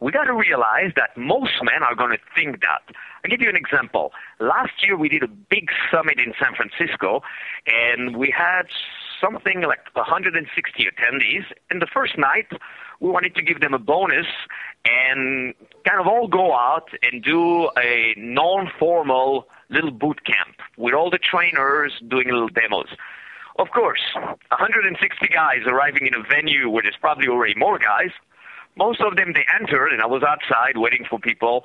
we got to realize that most men are going to think that. I'll give you an example. Last year, we did a big summit in San Francisco, and we had something like one hundred sixty attendees. And the first night, we wanted to give them a bonus and kind of all go out and do a non-formal little boot camp with all the trainers doing little demos. Of course, one hundred sixty guys arriving in a venue where there's probably already more guys. Most of them, they entered, and I was outside waiting for people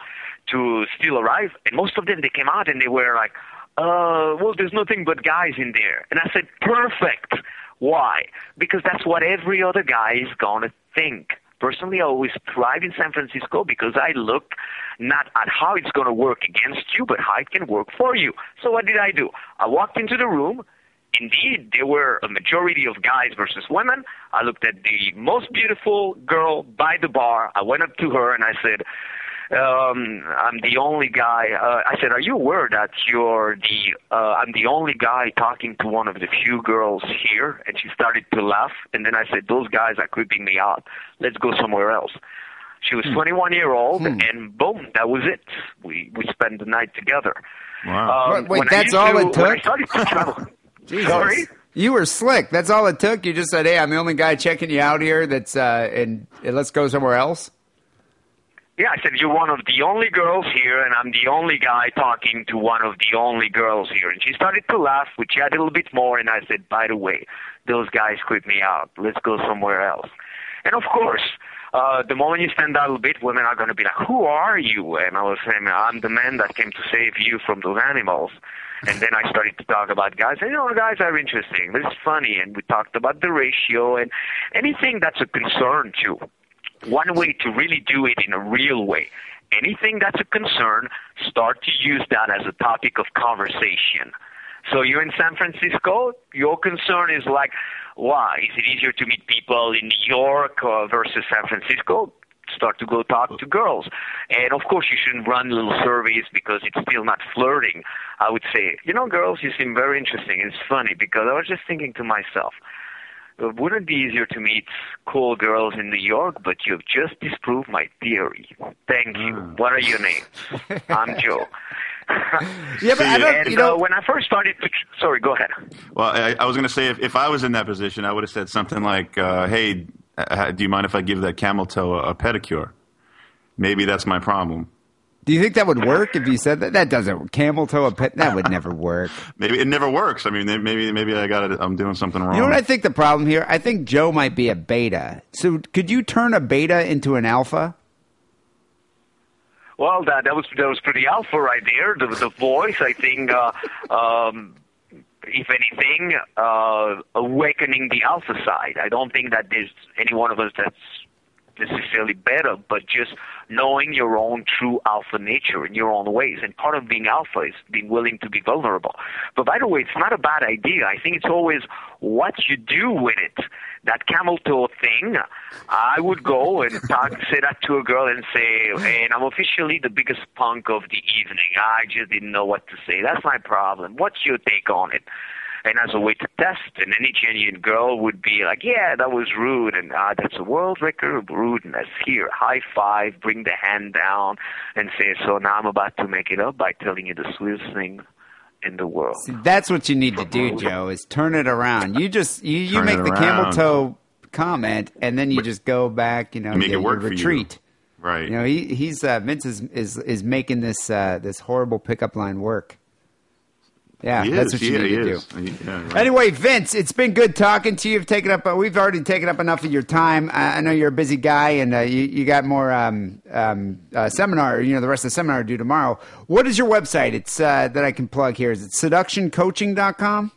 to still arrive. And most of them, they came out, and they were like, uh, well, there's nothing but guys in there. And I said, perfect. Why? Because that's what every other guy is going to think. Personally, I always thrive in San Francisco because I look not at how it's going to work against you, but how it can work for you. So what did I do? I walked into the room. Indeed, there were a majority of guys versus women. I looked at the most beautiful girl by the bar. I went up to her and I said, um, I'm the only guy. Uh, I said, are you aware that you're the, uh, I'm the only guy talking to one of the few girls here? And she started to laugh. And then I said, those guys are creeping me out. Let's go somewhere else. She was hmm. twenty-one year old hmm. and boom, that was it. We, we spent the night together. Wow. Um, wait, wait that's all to, it took? I started to travel. Jesus. Sorry? You were slick. That's all it took. You just said, hey, I'm the only guy checking you out here. That's uh, and, and let's go somewhere else. Yeah, I said, you're one of the only girls here, and I'm the only guy talking to one of the only girls here. And she started to laugh. We chatted a little bit more, and I said, by the way, those guys creep me out. Let's go somewhere else. And, of course, uh, the moment you stand out a little bit, women are going to be like, who are you? And I was saying, I'm the man that came to save you from those animals. And then I started to talk about guys. And, you know, guys are interesting. This is funny. And we talked about the ratio and anything that's a concern, too. One way to really do it in a real way, anything that's a concern, start to use that as a topic of conversation. So you're in San Francisco, your concern is like, why? Is it easier to meet people in New York versus San Francisco? Start to go talk to girls. And, of course, you shouldn't run little surveys because it's still not flirting. I would say, you know, girls, you seem very interesting. It's funny because I was just thinking to myself, wouldn't it be easier to meet cool girls in New York? But you've just disproved my theory. Thank you. Mm. What are your names? I'm Joe. Yeah, but I don't, and, you know, uh, when I first started to – sorry, go ahead. Well, I, I was going to say if, if I was in that position, I would have said something like, uh, hey – Uh, do you mind if I give that camel toe a, a pedicure? Maybe that's my problem. Do you think that would work if you said that? That doesn't – camel toe a pet – that would never work. Maybe it never works. I mean, maybe maybe I got it, I'm doing something wrong. You know what I think the problem here? I think Joe might be a beta. So could you turn a beta into an alpha? Well, that, that was that was pretty alpha right there. The, the voice, I think, uh, um, if anything, uh, awakening the alpha side. I don't think that there's any one of us that's necessarily better, but just knowing your own true alpha nature in your own ways. And part of being alpha is being willing to be vulnerable. But by the way, it's not a bad idea. I think it's always what you do with it. That camel toe thing, I would go and talk, say that to a girl and say, and I'm officially the biggest punk of the evening. I just didn't know what to say. That's my problem. What's your take on it? And as a way to test, and any genuine girl would be like, yeah, that was rude, and ah, that's a world record of rudeness. Here, high five, bring the hand down, and say, so now I'm about to make it up by telling you the sweetest thing in the world. See, that's what you need to do, Joe, is turn it around. You just, you, you make the camel toe comment, and then you just go back, you know, make it work for you. Retreat. Right. You know, he, he's, uh, Vince is, is, is making this, uh, this horrible pickup line work. Yeah, he that's is, what you yeah, need to is. do. Yeah, right. Anyway, Vince, it's been good talking to you. You've taken up, uh, we've already taken up enough of your time. I, I know you're a busy guy, and uh, you, you got more um, um, uh, seminar. You know, the rest of the seminar due tomorrow. What is your website? It's uh, that I can plug here. Is it seduction coaching dot com?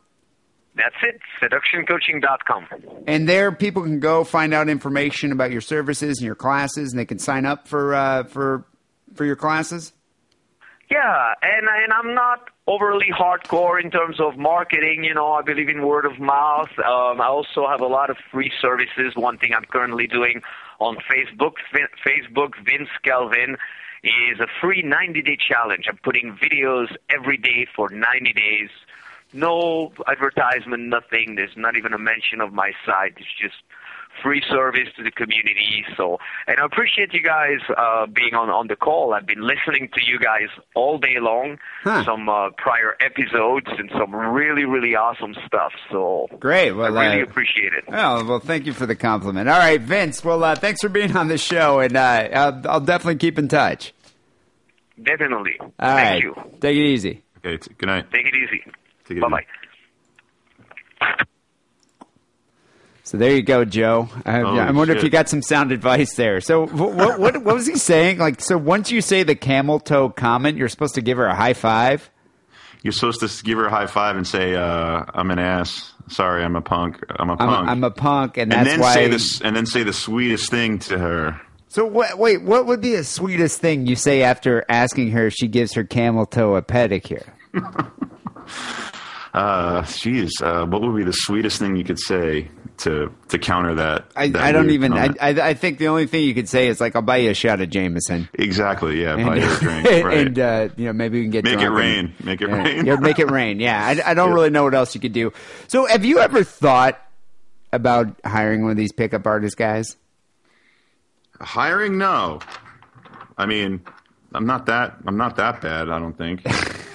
That's it, seduction coaching dot com. And there, people can go find out information about your services and your classes, and they can sign up for uh, for for your classes. Yeah, and and I'm not overly hardcore in terms of marketing. You know, I believe in word of mouth. Um, I also have a lot of free services. One thing I'm currently doing on Facebook, Vin, Facebook Vince Kelvin, is a free ninety-day challenge. I'm putting videos every day for ninety days. No advertisement, nothing. There's not even a mention of my site. It's just free service to the community. So, and I appreciate you guys uh, being on, on the call. I've been listening to you guys all day long, huh. some uh, prior episodes and some really, really awesome stuff. So great. Well, I really uh, appreciate it. Oh, well, thank you for the compliment. All right, Vince. Well, uh, thanks for being on the show, and uh, I'll, I'll definitely keep in touch. Definitely. All thank right. you. Take it easy. Okay. T- good night. Take it easy. Take it Bye-bye. Easy. So there you go, Joe. I, oh, I wonder shit. if you got some sound advice there. So what, what, what, what was he saying? Like, so once you say the camel toe comment, you're supposed to give her a high five? You're supposed to give her a high five and say, uh, I'm an ass. Sorry, I'm a punk. I'm a punk. I'm a, I'm a punk, and that's and then why... Say this, and then say the sweetest thing to her. So what, wait, what would be the sweetest thing you say after asking her if she gives her camel toe a pedicure? Uh, geez, uh, what would be the sweetest thing you could say to to counter that? I, that I don't even. I, I think the only thing you could say is like, "I'll buy you a shot of Jameson." Exactly. Yeah, and, buy you a drink. Right. And uh, you know, maybe we can get make it rain. And, make it yeah, rain. Yeah, make it rain. Yeah, I, I don't yeah. really know what else you could do. So, have you ever thought about hiring one of these pickup artist guys? Hiring? No. I mean, I'm not that. I'm not that bad. I don't think.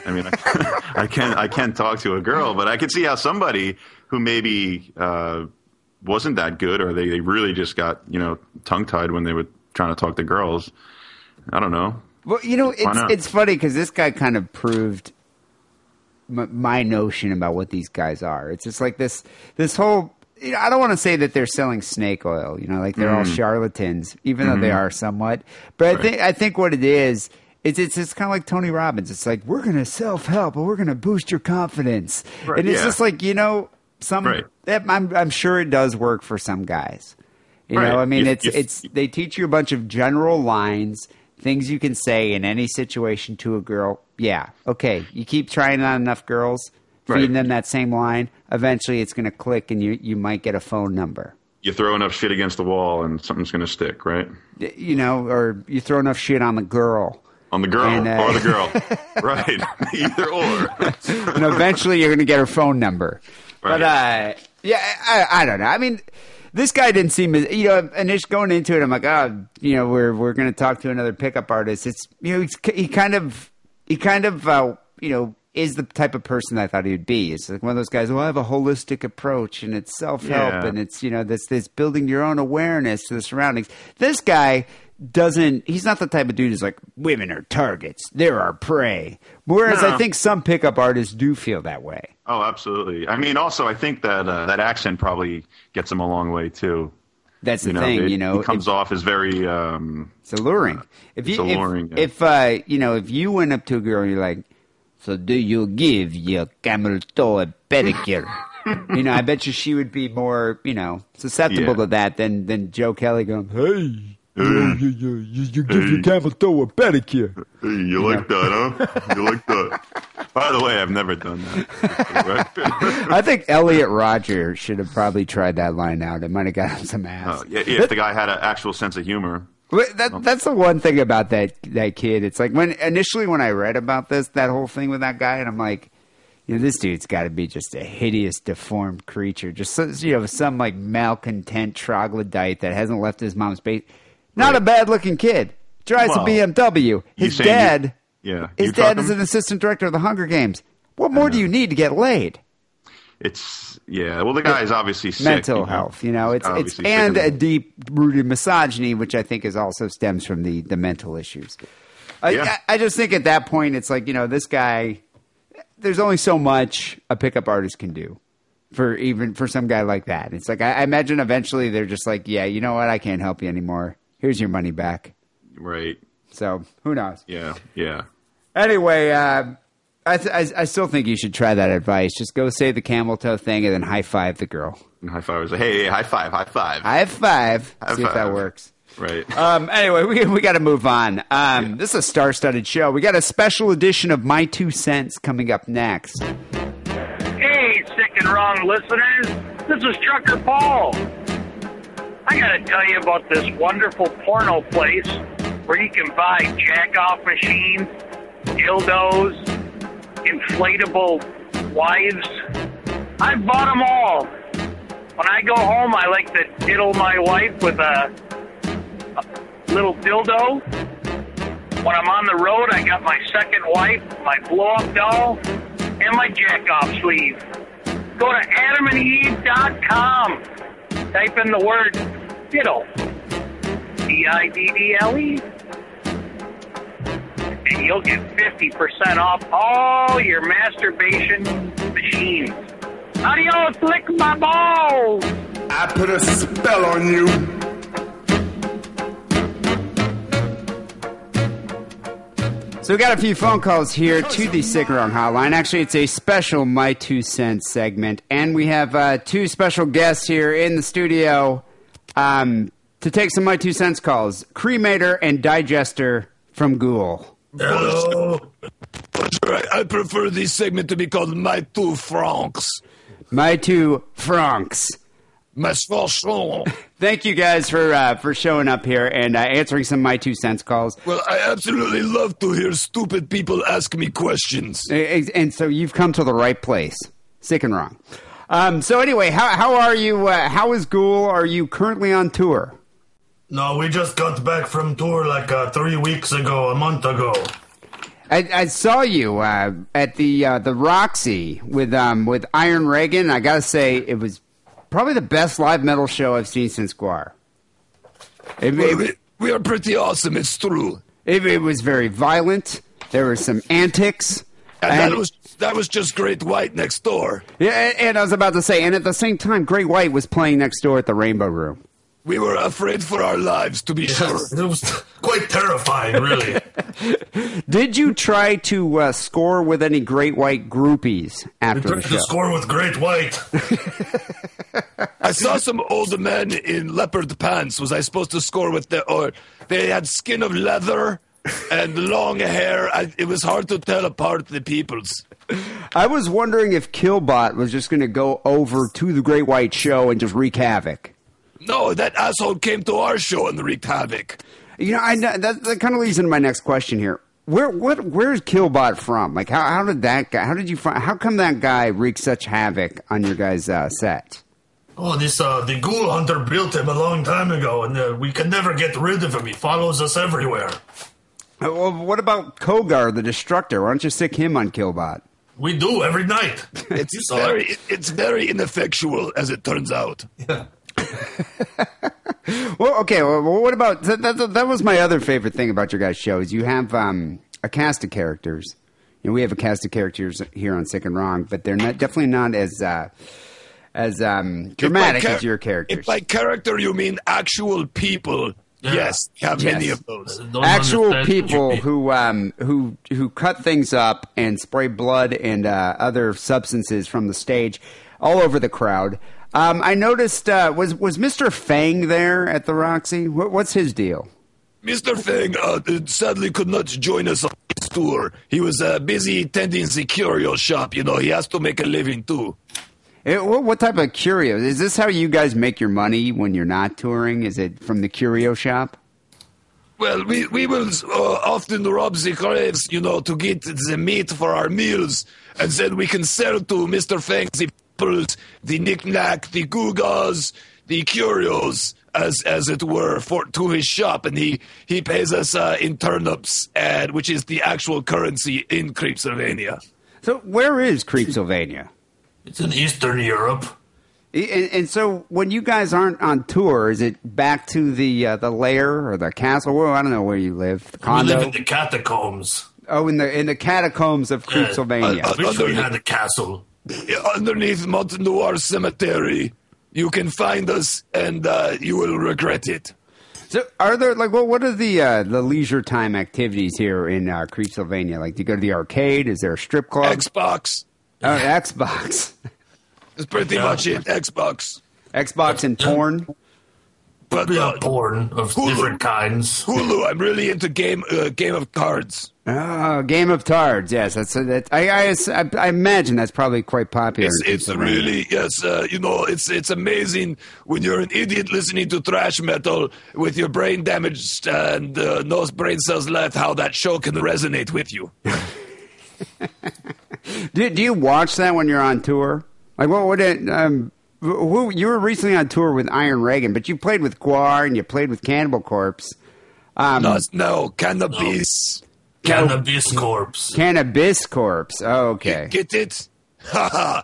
I mean, I, I can I can talk to a girl, but I could see how somebody who maybe uh, wasn't that good, or they, they really just got, you know, tongue tied when they were trying to talk to girls. I don't know. Well, you know, it's it's funny because this guy kind of proved m- my notion about what these guys are. It's just like this this whole. You know, I don't want to say that they're selling snake oil. You know, like they're mm. all charlatans, even mm-hmm. though they are somewhat. But right. I think I think what it is. It's it's it's kind of like Tony Robbins. It's like, we're going to self-help, but we're going to boost your confidence. Right, and it's yeah. just like, you know, some right. that I'm I'm sure it does work for some guys. You right. know, I mean, if, it's if, it's they teach you a bunch of general lines, things you can say in any situation to a girl. Yeah, okay. You keep trying on enough girls, feeding right. them that same line. Eventually, it's going to click, and you you might get a phone number. You throw enough shit against the wall, and something's going to stick, right? You know, or you throw enough shit on the girl. On the girl and, uh, or the girl. Right. Either or. And eventually you're going to get her phone number. Right. But, uh, yeah, I, I don't know. I mean, this guy didn't seem – you know, and just going into it, I'm like, oh, you know, we're we're going to talk to another pickup artist. It's – you know, he's, he kind of – he kind of, uh, you know, is the type of person I thought he would be. It's like one of those guys, well, I have a holistic approach, and it's self-help, yeah. and it's, you know, this, this building your own awareness to the surroundings. This guy – doesn't he's not the type of dude who's like, women are targets, they're our prey, whereas no. I think some pickup artists do feel that way. Oh, absolutely. I mean, also I think that uh, that accent probably gets them a long way too. That's the thing, you know. It comes off as very um, it's alluring. If you, it's alluring. If, yeah. if uh, you know, if you went up to a girl and you're like, "So do you give your camel toe a pedicure?" You know, I bet you she would be more, you know, susceptible yeah. to that than than Joe Kelly going, "Hey, you, you, you, you, you give hey. your camel toe a pedicure." Hey, you, you like know? that, huh? You like that. By the way, I've never done that. Right? I think Elliot Rodger should have probably tried that line out. It might have got him some ass. Oh, yeah, yeah, if the guy had an actual sense of humor. But that, that's the one thing about that that kid. It's like when initially when I read about this, that whole thing with that guy, and I'm like, you know, this dude's got to be just a hideous, deformed creature. Just so, you know, some like malcontent troglodyte that hasn't left his mom's basement. Not right. a bad-looking kid. Drives well, a B M W. His dad, you, yeah, his dad talking? is an assistant director of the Hunger Games. What more do you need to get laid? It's yeah. Well, the guy is obviously sick. Mental you know? health, you know. It's it's and a deep-rooted misogyny, which I think is also stems from the the mental issues. I, yeah. I I just think at that point it's like, you know, this guy. There's only so much a pickup artist can do for even for some guy like that. It's like I, I imagine eventually they're just like, yeah, you know what? I can't help you anymore. Here's your money back. Right. So who knows? Yeah. Yeah. Anyway. Uh, I, th- I I still think you should try that advice. Just go say the camel toe thing and then high five the girl. And high five. Like, hey, hey, high five, high five, high five. High See five. if that works. Right. Um. Anyway, we we got to move on. Um. Yeah. This is a star-studded show. We got a special edition of My Two Cents coming up next. Hey, Sick and Wrong listeners. This is Trucker Paul. I gotta tell you about this wonderful porno place where you can buy jack-off machines, dildos, inflatable wives. I've bought them all. When I go home, I like to diddle my wife with a, a little dildo. When I'm on the road, I got my second wife, my blow-up doll, and my jack-off sleeve. Go to Adam and Eve dot com. Type in the word diddle. D I D D L E. And you'll get fifty percent off all your masturbation machines. Adios, lick my balls! I put a spell on you. So we got a few phone calls here to the Sick and Wrong hotline. Actually, it's a special My Two Cents segment. And we have uh, two special guests here in the studio um, to take some My Two Cents calls. Cremator and Digestor from Ghoul. Hello. I prefer this segment to be called My Two Francs. My Two Francs. My Francs. Thank you guys for uh, for showing up here and uh, answering some of My Two Cents calls. Well, I absolutely love to hear stupid people ask me questions. And, and so you've come to the right place. Sick and Wrong. Um, so anyway, how how are you? Uh, how is Ghoul? Are you currently on tour? No, we just got back from tour like uh, three weeks ago, a month ago. I, I saw you uh, at the uh, the Roxy with um, with Iron Reagan. I gotta say, it was probably the best live metal show I've seen since Gwar. It, well, it, we, we are pretty awesome. It's true. It, it was very violent. There were some antics. And, and that was that was just Great White next door. Yeah, and I was about to say, and at the same time, Great White was playing next door at the Rainbow Room. We were afraid for our lives, to be yes, sure. It was quite terrifying, really. Did you try to uh, score with any Great White groupies after the show? We tried to score with Great White. I saw some old men in leopard pants. Was I supposed to score with them? Or they had skin of leather and long hair. I, it was hard to tell apart the peoples. I was wondering if Killbot was just going to go over to the Great White show and just wreak havoc. No, that asshole came to our show and wreaked havoc. You know, I know, that, that kind of leads into my next question here. Where, what, where's Killbot from? Like, how, how did that guy? How did you find? How come that guy wreaked such havoc on your guys' uh, set? Oh, this uh, the Ghoul Hunter built him a long time ago, and uh, we can never get rid of him. He follows us everywhere. Uh, well, what about Kogar the Destructor? Why don't you stick him on Killbot? We do every night. It's very, it, it's very ineffectual, as it turns out. Yeah. Well, okay, well, what about that, that, that was my other favorite thing about your guys' show is you have um, a cast of characters. You know, we have a cast of characters here on Sick and Wrong, but they're not definitely not as uh, as um, dramatic as your characters. If by character you mean actual people, yeah. yes, we have yes. many of those. Actual people who um, who who cut things up and spray blood and uh, other substances from the stage all over the crowd. Um, I noticed uh, was was Mister Fang there at the Roxy? What, what's his deal? Mister Fang uh, sadly could not join us on this tour. He was uh, busy tending the curio shop. You know, he has to make a living too. It, what type of curio? Is this how you guys make your money when you're not touring? Is it from the curio shop? Well, we, we will uh, often rob the graves, you know, to get the meat for our meals. And then we can sell to Mister Fang the pearls, the knick-knack, the gewgaws, the curios, as as it were, for to his shop. And he, he pays us uh, in turnips, and, which is the actual currency in Creepsylvania. So where is Creepsylvania? It's in Eastern Europe. And, and so when you guys aren't on tour, is it back to the uh, the lair or the castle? Well, I don't know where you live. The condo? We live in the catacombs. Oh, in the in the catacombs of yeah, Creepsylvania. Uh, I wish we had a castle. Underneath Mont Noir Cemetery, you can find us, and uh, you will regret it. So are there, like, well, what are the uh, the leisure time activities here in uh, Creepsylvania? Like, do you go to the arcade? Is there a strip club? Xbox. Oh, Xbox. That's pretty yeah. much it. Xbox. Xbox and porn. But uh, porn of Hulu. different kinds. Hulu. I'm really into game uh, game of cards. Oh, game of cards. Yes, that's that. I, I I imagine that's probably quite popular. It's, it's really yes. Uh, you know, it's it's amazing when you're an idiot listening to thrash metal with your brain damaged and uh, no brain cells left. How that show can resonate with you. Do, do you watch that when you're on tour? Like, what would it? Um, who you were recently on tour with Iron Reagan, but you played with Gwar and you played with Cannibal Corpse. Um, no, no, Cannabis, no. Cannabis no. Corpse, Cannabis Corpse. Oh, okay, get, get it? Haha.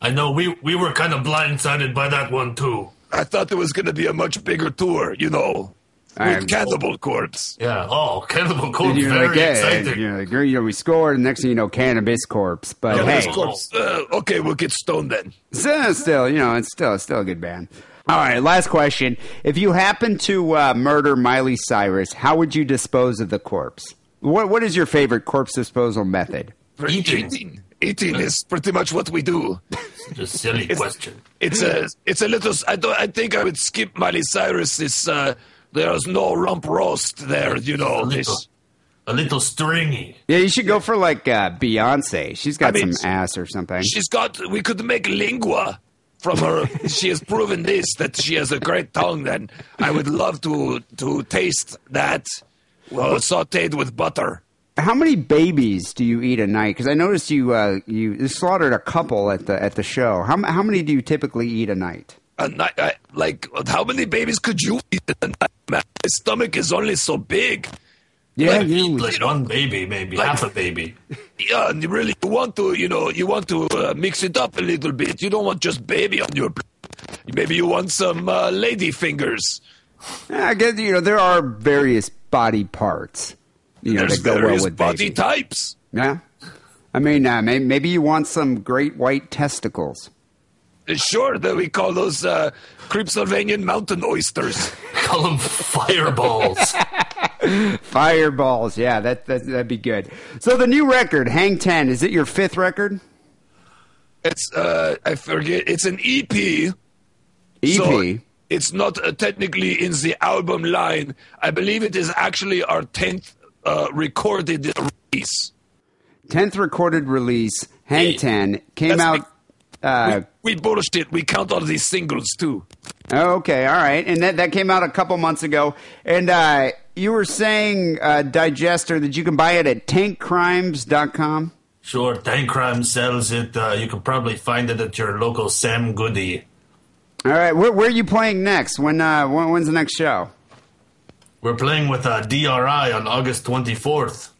I know we we were kind of blindsided by that one too. I thought there was going to be a much bigger tour, you know. With Cannibal Corpse. Yeah. Oh, Cannibal Corpse. You're Very like, yeah, exciting. Yeah, yeah. You know, we scored, and next thing you know, Cannabis Corpse. But Cannabis hey. Corpse. Uh, okay, we'll get stoned then. So, still, you know, it's still, still a good band. All right, last question. If you happen to uh, murder Miley Cyrus, how would you dispose of the corpse? What What is your favorite corpse disposal method? Eating. Eating. Eating is pretty much what we do. It's a silly it's, question. It's a, it's a little... I, don't, I think I would skip Miley Cyrus's... Uh, There's no rump roast there, you know. A little, a little stringy. Yeah, you should go for, like, uh, Beyonce. She's got I mean, some ass or something. She's got... We could make lingua from her. She has proven this, that she has a great tongue, and I would love to to taste that well, sautéed with butter. How many babies do you eat a night? Because I noticed you uh, you slaughtered a couple at the at the show. How how many do you typically eat a night? A night, I, like, how many babies could you eat in a night, man? My stomach is only so big. Yeah, like, you like one baby, maybe like, half a baby. Yeah, and you really want to, you know, you want to uh, mix it up a little bit. You don't want just baby on your plate. Maybe you want some uh, lady fingers. I guess, you know, there are various body parts. You know, There's that go various well with body baby. types. Yeah. I mean, uh, maybe, maybe you want some great white testicles. Sure, that we call those uh, Creepsylvanian mountain oysters. Call them fireballs. Fireballs, yeah, that, that, that'd be good. So the new record, Hang Ten, is it your fifth record? It's, uh, I forget, it's an E P. E P? So it's not uh, technically in the album line. I believe it is actually our tenth uh, recorded release. tenth recorded release, Hang Ten, came That's out... Uh, we, we bullshit. We count all these singles too. Okay, all right, and that that came out a couple months ago. And uh, you were saying, uh, Digestor, that you can buy it at tank crimes dot com. Sure, Tank Crime sells it. Uh, you can probably find it at your local Sam Goody. All right, where, where are you playing next? When, uh, when when's the next show? We're playing with uh, D R I on August twenty-fourth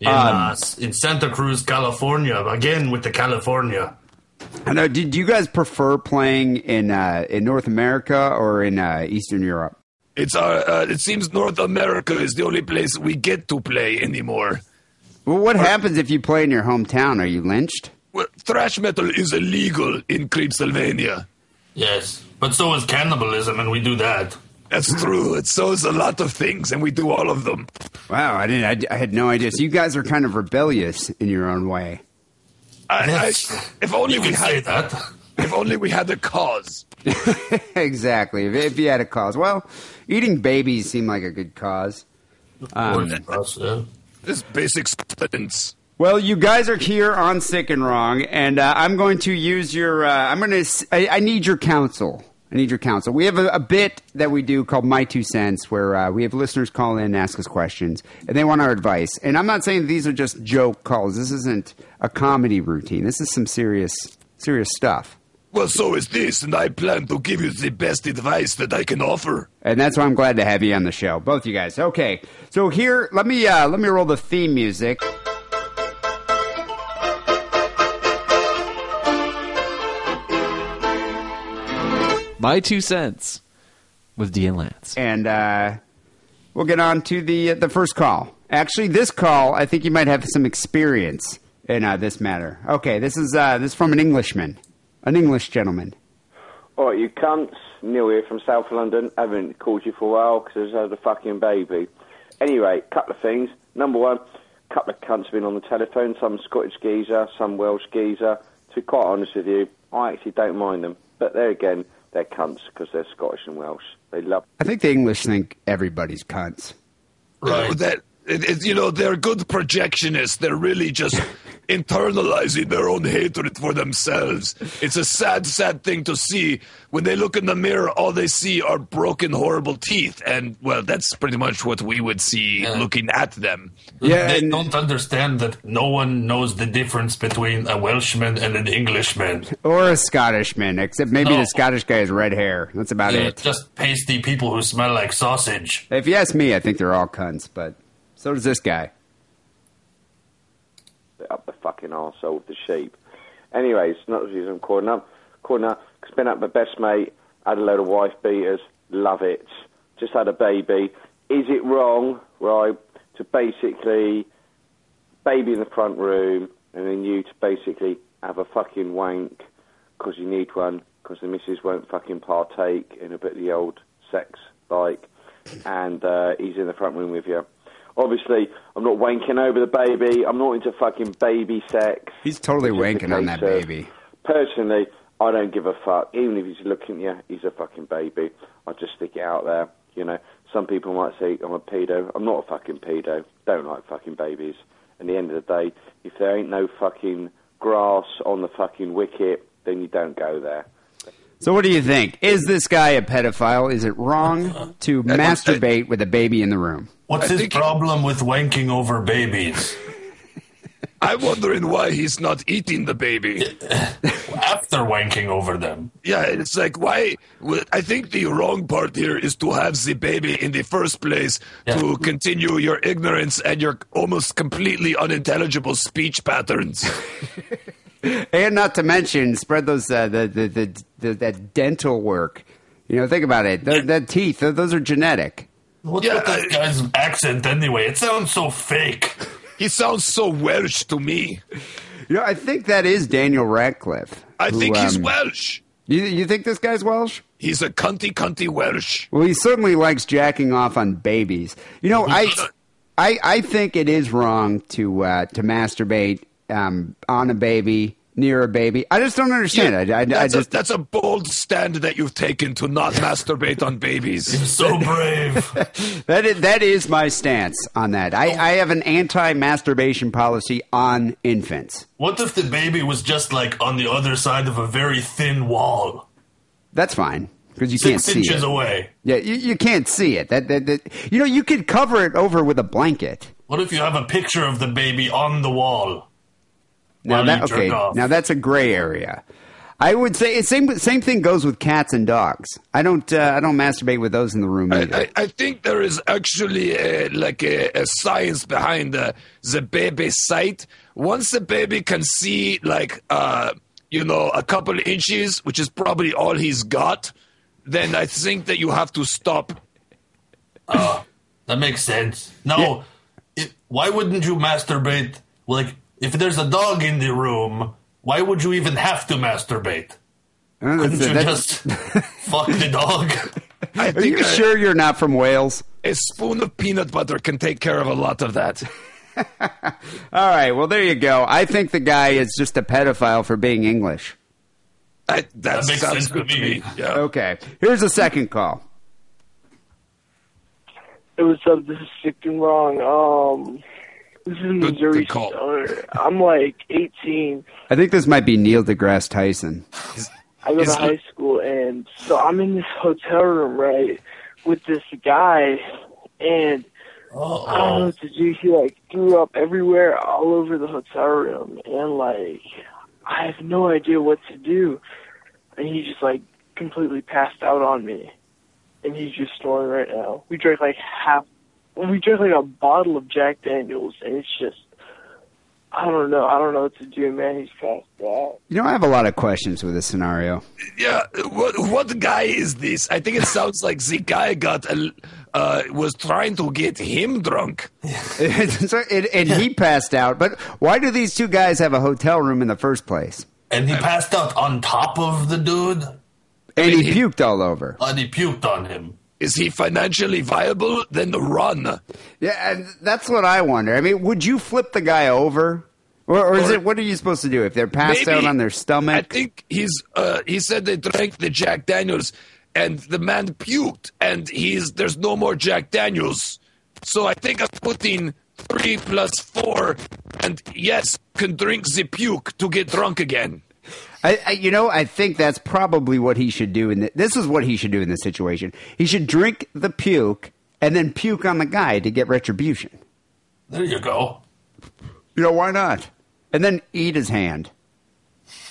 in um, uh, in Santa Cruz, California. Again with the California. I know. Do, do you guys prefer playing in uh, in North America or in uh, Eastern Europe? It's our, uh, it seems North America is the only place we get to play anymore. Well, what or, happens if you play in your hometown? Are you lynched? well, thrash metal is illegal in Creepsylvania. Yes, but so is cannibalism, and we do that. That's true. It sows a lot of things, and we do all of them. Wow, I didn't. I, I had no idea. So you guys are kind of rebellious in your own way. I, yes. I, if only you we had say that. If only we had a cause. Exactly. If, if you had a cause, well, eating babies seemed like a good cause. Um, this basic sentence. Well, you guys are here on Sick and Wrong, and uh, I'm going to use your. Uh, I'm going to. I, I need your counsel. I need your counsel. We have a, a bit that we do called My Two Cents, where uh, we have listeners call in and ask us questions, and they want our advice. And I'm not saying these are just joke calls. This isn't a comedy routine. This is some serious, serious stuff. Well, so is this, and I plan to give you the best advice that I can offer. And that's why I'm glad to have you on the show, both you guys. Okay, so here, let me uh, let me roll the theme music. My Two Cents with Dean Lance. And uh, we'll get on to the uh, the first call. Actually, this call, I think you might have some experience in uh, this matter. Okay, this is uh, this is from an Englishman, an English gentleman. All right, you cunts. Neil here from South London. I haven't called you for a while because I just had a fucking baby. Anyway, couple of things. Number one, couple of cunts have been on the telephone, some Scottish geezer, some Welsh geezer. To be quite honest with you, I actually don't mind them. But there again... they're cunts because they're Scottish and Welsh. They love. I think the English think everybody's cunts. Right. Uh, that, it, it, you know, they're good projectionists. They're really just internalizing their own hatred for themselves. It's a sad, sad thing to see. When they look in the mirror, all they see are broken, horrible teeth. And, well, that's pretty much what we would see yeah. looking at them. Yeah, they and, don't understand that no one knows the difference between a Welshman and an Englishman. Or a Scottishman, except maybe no. the Scottish guy has red hair. That's about yeah, it. Just pasty people who smell like sausage. If you ask me, I think they're all cunts, but so does this guy. Up the fucking arsehole with the sheep. Anyways, not the reason I'm calling up. Calling up, it's been up my best mate, had a load of wife beaters, love it. Just had a baby. Is it wrong, right, to basically baby in the front room and then you to basically have a fucking wank because you need one because the missus won't fucking partake in a bit of the old sex, like, and uh, he's in the front room with you. Obviously, I'm not wanking over the baby. I'm not into fucking baby sex. He's totally wanking on that baby. Personally, I don't give a fuck. Even if he's looking at you, he's a fucking baby. I just stick it out there. You know, some people might say I'm a pedo. I'm not a fucking pedo. Don't like fucking babies. At the end of the day, if there ain't no fucking grass on the fucking wicket, then you don't go there. So what do you think? Is this guy a pedophile? Is it wrong to masturbate with a baby in the room? What's I his problem with wanking over babies? I'm wondering why he's not eating the baby. After wanking over them. Yeah, it's like, why? Well, I think the wrong part here is to have the baby in the first place yeah. to continue your ignorance and your almost completely unintelligible speech patterns. And not to mention, spread those uh, the, the, the, the that dental work. You know, think about it. The, the teeth, those are genetic. What's yeah, with that guy's accent anyway? It sounds so fake. He sounds so Welsh to me. You know, I think that is Daniel Radcliffe. I who, think he's um, Welsh. You, you think this guy's Welsh? He's a cunty, cunty Welsh. Well, he certainly likes jacking off on babies. You know, I, I, I think it is wrong to uh, to masturbate. Um, on a baby, near a baby. I just don't understand. Yeah, I, I, that's, I just, a, that's a bold stand that you've taken to not masturbate on babies. You're so brave. That is, that is my stance on that. I, I have an anti-masturbation policy on infants. What if the baby was just like on the other side of a very thin wall? That's fine. Because you Six can't see it. Six inches away. Yeah, you, you can't see it. That, that, that, you know, you could cover it over with a blanket. What if you have a picture of the baby on the wall? Now that, okay, now that's a gray area. I would say same same thing goes with cats and dogs. I don't uh, I don't masturbate with those in the room either. I, I, I think there is actually a, like a, a science behind the the baby sight. Once the baby can see like uh, you know a couple inches, which is probably all he's got, then I think that you have to stop. Oh, that makes sense. No, yeah. it, why wouldn't you masturbate like? If there's a dog in the room, Why would you even have to masturbate? Uh, Couldn't you just fuck the dog? I think Are you I, sure you're not from Wales? A spoon of peanut butter can take care of a lot of that. All right. Well, there you go. I think the guy is just a pedophile for being English. I, that that makes sounds sense good to me. me. Yeah. Okay. Here's a second call. Hey, what's up? This is Sick and Wrong. Um, this is Missouri. Good, good call. I'm like eighteen. I think this might be Neil deGrasse Tyson. I go to high school, and so I'm in this hotel room, right, with this guy, and Uh-oh. I don't know what to do. He, like, threw up everywhere all over the hotel room, and, like, I have no idea what to do. And he just, like, completely passed out on me, and he's just snoring right now. We drank, like, half, we drank, like, a bottle of Jack Daniels, and it's just, I don't know. I don't know what to do, man. He's passed out. You know, I have a lot of questions with this scenario. Yeah. What, what guy is this? I think it sounds like the guy got a, uh, was trying to get him drunk. so it, and he passed out. But why do these two guys have a hotel room in the first place? And he passed out on top of the dude. And I mean, he puked he, all over. And he puked on him. Is he financially viable? Then run. Yeah, and that's what I wonder. I mean, would you flip the guy over? Or, or is or, it what are you supposed to do if they're passed maybe, out on their stomach? I think he's. Uh, he said they drank the Jack Daniels, and the man puked, and he's there's no more Jack Daniels. So I think I'm putting three plus four, and yes, can drink the puke to get drunk again. I, I, you know, I think that's probably what he should do. In the, this is what he should do in this situation. He should drink the puke and then puke on the guy to get retribution. There you go. You know, why not? And then eat his hand.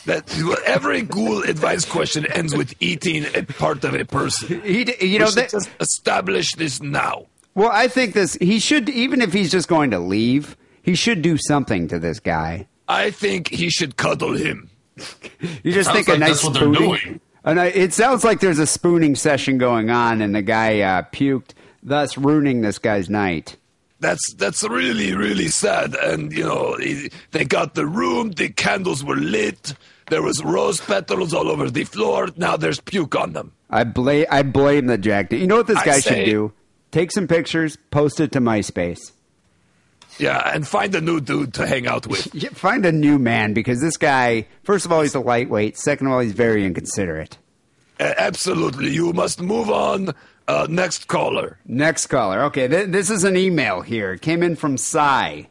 That, every ghoul advice question ends with eating a part of a person. He, you know, we should just establish this now. Well, I think this. He should, even if he's just going to leave, he should do something to this guy. I think he should cuddle him. You just think like a nice spooning. And it sounds like there's a spooning session going on, and the guy uh, puked, thus ruining this guy's night. That's that's really really sad. And you know, they got the room, the candles were lit, there was rose petals all over the floor. Now there's puke on them. I blame I blame the Jack. You know what this guy I should say, do? Take some pictures, post it to MySpace. Yeah, and find a new dude to hang out with. Yeah, find a new man, because this guy, first of all, he's a lightweight. Second of all, he's very inconsiderate. Uh, absolutely. You must move on. Uh, next caller. Next caller. Okay, th- this is an email here. It came in from Cy.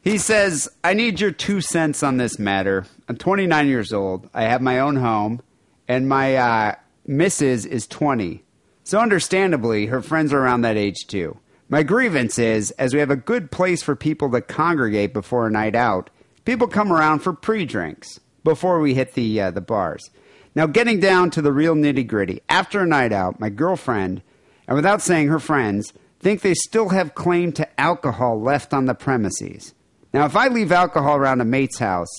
He says, I need your two cents on this matter. I'm twenty-nine years old. I have my own home, and my uh, missus is twenty. So understandably, her friends are around that age too. My grievance is, as we have a good place for people to congregate before a night out, people come around for pre-drinks before we hit the uh, the bars. Now, getting down to the real nitty-gritty, after a night out, my girlfriend, and without saying her friends, think they still have claim to alcohol left on the premises. Now, if I leave alcohol around a mate's house,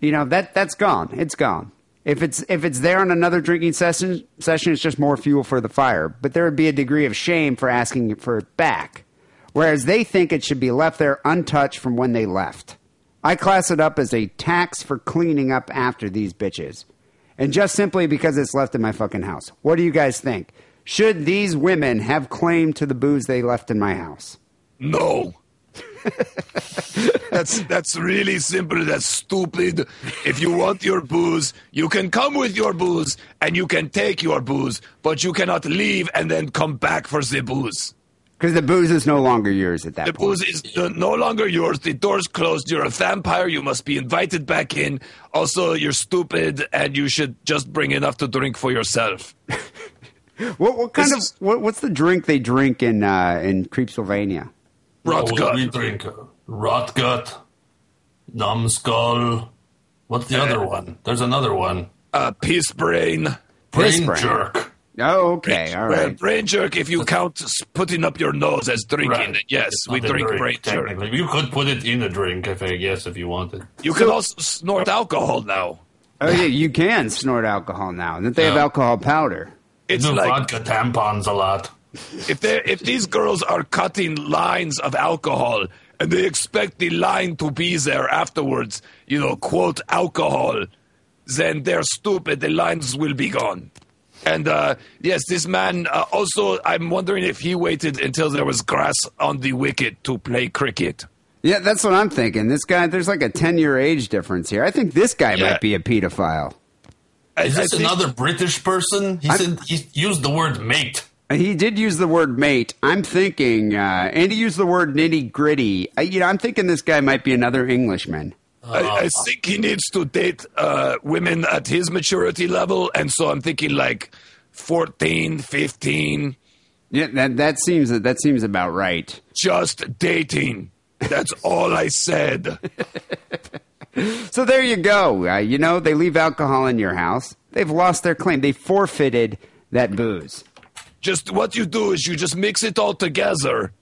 you know, that that's gone. It's gone. If it's if it's there on another drinking session, session, it's just more fuel for the fire. But there would be a degree of shame for asking for it back, whereas they think it should be left there untouched from when they left. I class it up as a tax for cleaning up after these bitches, and just simply because it's left in my fucking house. What do you guys think? Should these women have claim to the booze they left in my house? No. that's that's really simple. That's stupid. If you want your booze, you can come with your booze and you can take your booze, but you cannot leave and then come back for the booze. Because the booze is no longer yours at that the point. The booze is uh, no longer yours. The door's closed. You're a vampire. You must be invited back in. Also, you're stupid and you should just bring enough to drink for yourself. what, what kind this of what, what's the drink they drink in uh, in Creepsylvania? Rotgut. We drink rotgut, numbskull. What's the uh, other one? There's another one. Uh, peace brain. Brain, brain jerk. Oh, okay. Brain, all right. Well, brain jerk, if you count putting up your nose as drinking, right. Yes, we drink, drink brain jerk. You could put it in a drink, if I guess, if you wanted. You so, can also snort alcohol now. Oh, yeah, you can snort alcohol now. Didn't they yeah. have alcohol powder? It's like vodka tampons a lot. If they, if these girls are cutting lines of alcohol and they expect the line to be there afterwards, you know, quote, alcohol, then they're stupid. The lines will be gone. And, uh, yes, this man uh, also, I'm wondering if he waited until there was grass on the wicket to play cricket. Yeah, that's what I'm thinking. This guy, there's like a ten-year age difference here. I think this guy yeah. might be a pedophile. Is this think, another British person? He I'm, said he used the word mate. He did use the word mate. I'm thinking, uh, and he used the word nitty-gritty. I, you know, I'm thinking this guy might be another Englishman. I, I think he needs to date uh, women at his maturity level, and so I'm thinking like fourteen, fifteen. Yeah, that that seems that seems about right. Just dating. That's all I said. So there you go. Uh, you know, they leave alcohol in your house. They've lost their claim. They forfeited that booze. Just what you do is you just mix it all together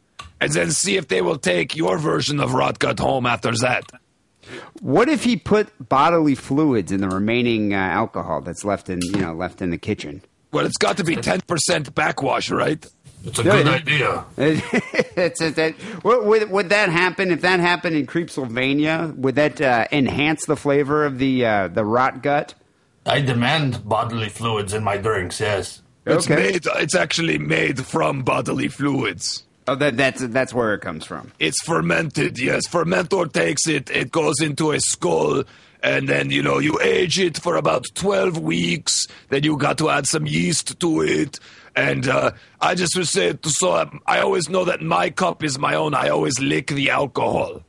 and then see if they will take your version of Rodgut home after that. What if he put bodily fluids in the remaining uh, alcohol that's left in, you know, left in the kitchen? Well, it's got to be ten percent backwash, right? It's a no, good it, idea. It, it's, it's, it, would, would that happen? If that happened in Creepsylvania, would that uh, enhance the flavor of the uh, the rot gut? I demand bodily fluids in my drinks, yes. Okay. It's, made, it's actually made from bodily fluids. Oh, that, that's that's where it comes from. It's fermented, yes. Fermentor takes it, it goes into a skull, and then, you know, you age it for about twelve weeks, then you got to add some yeast to it, and uh, I just would say, so I always know that my cup is my own. I always lick the alcohol.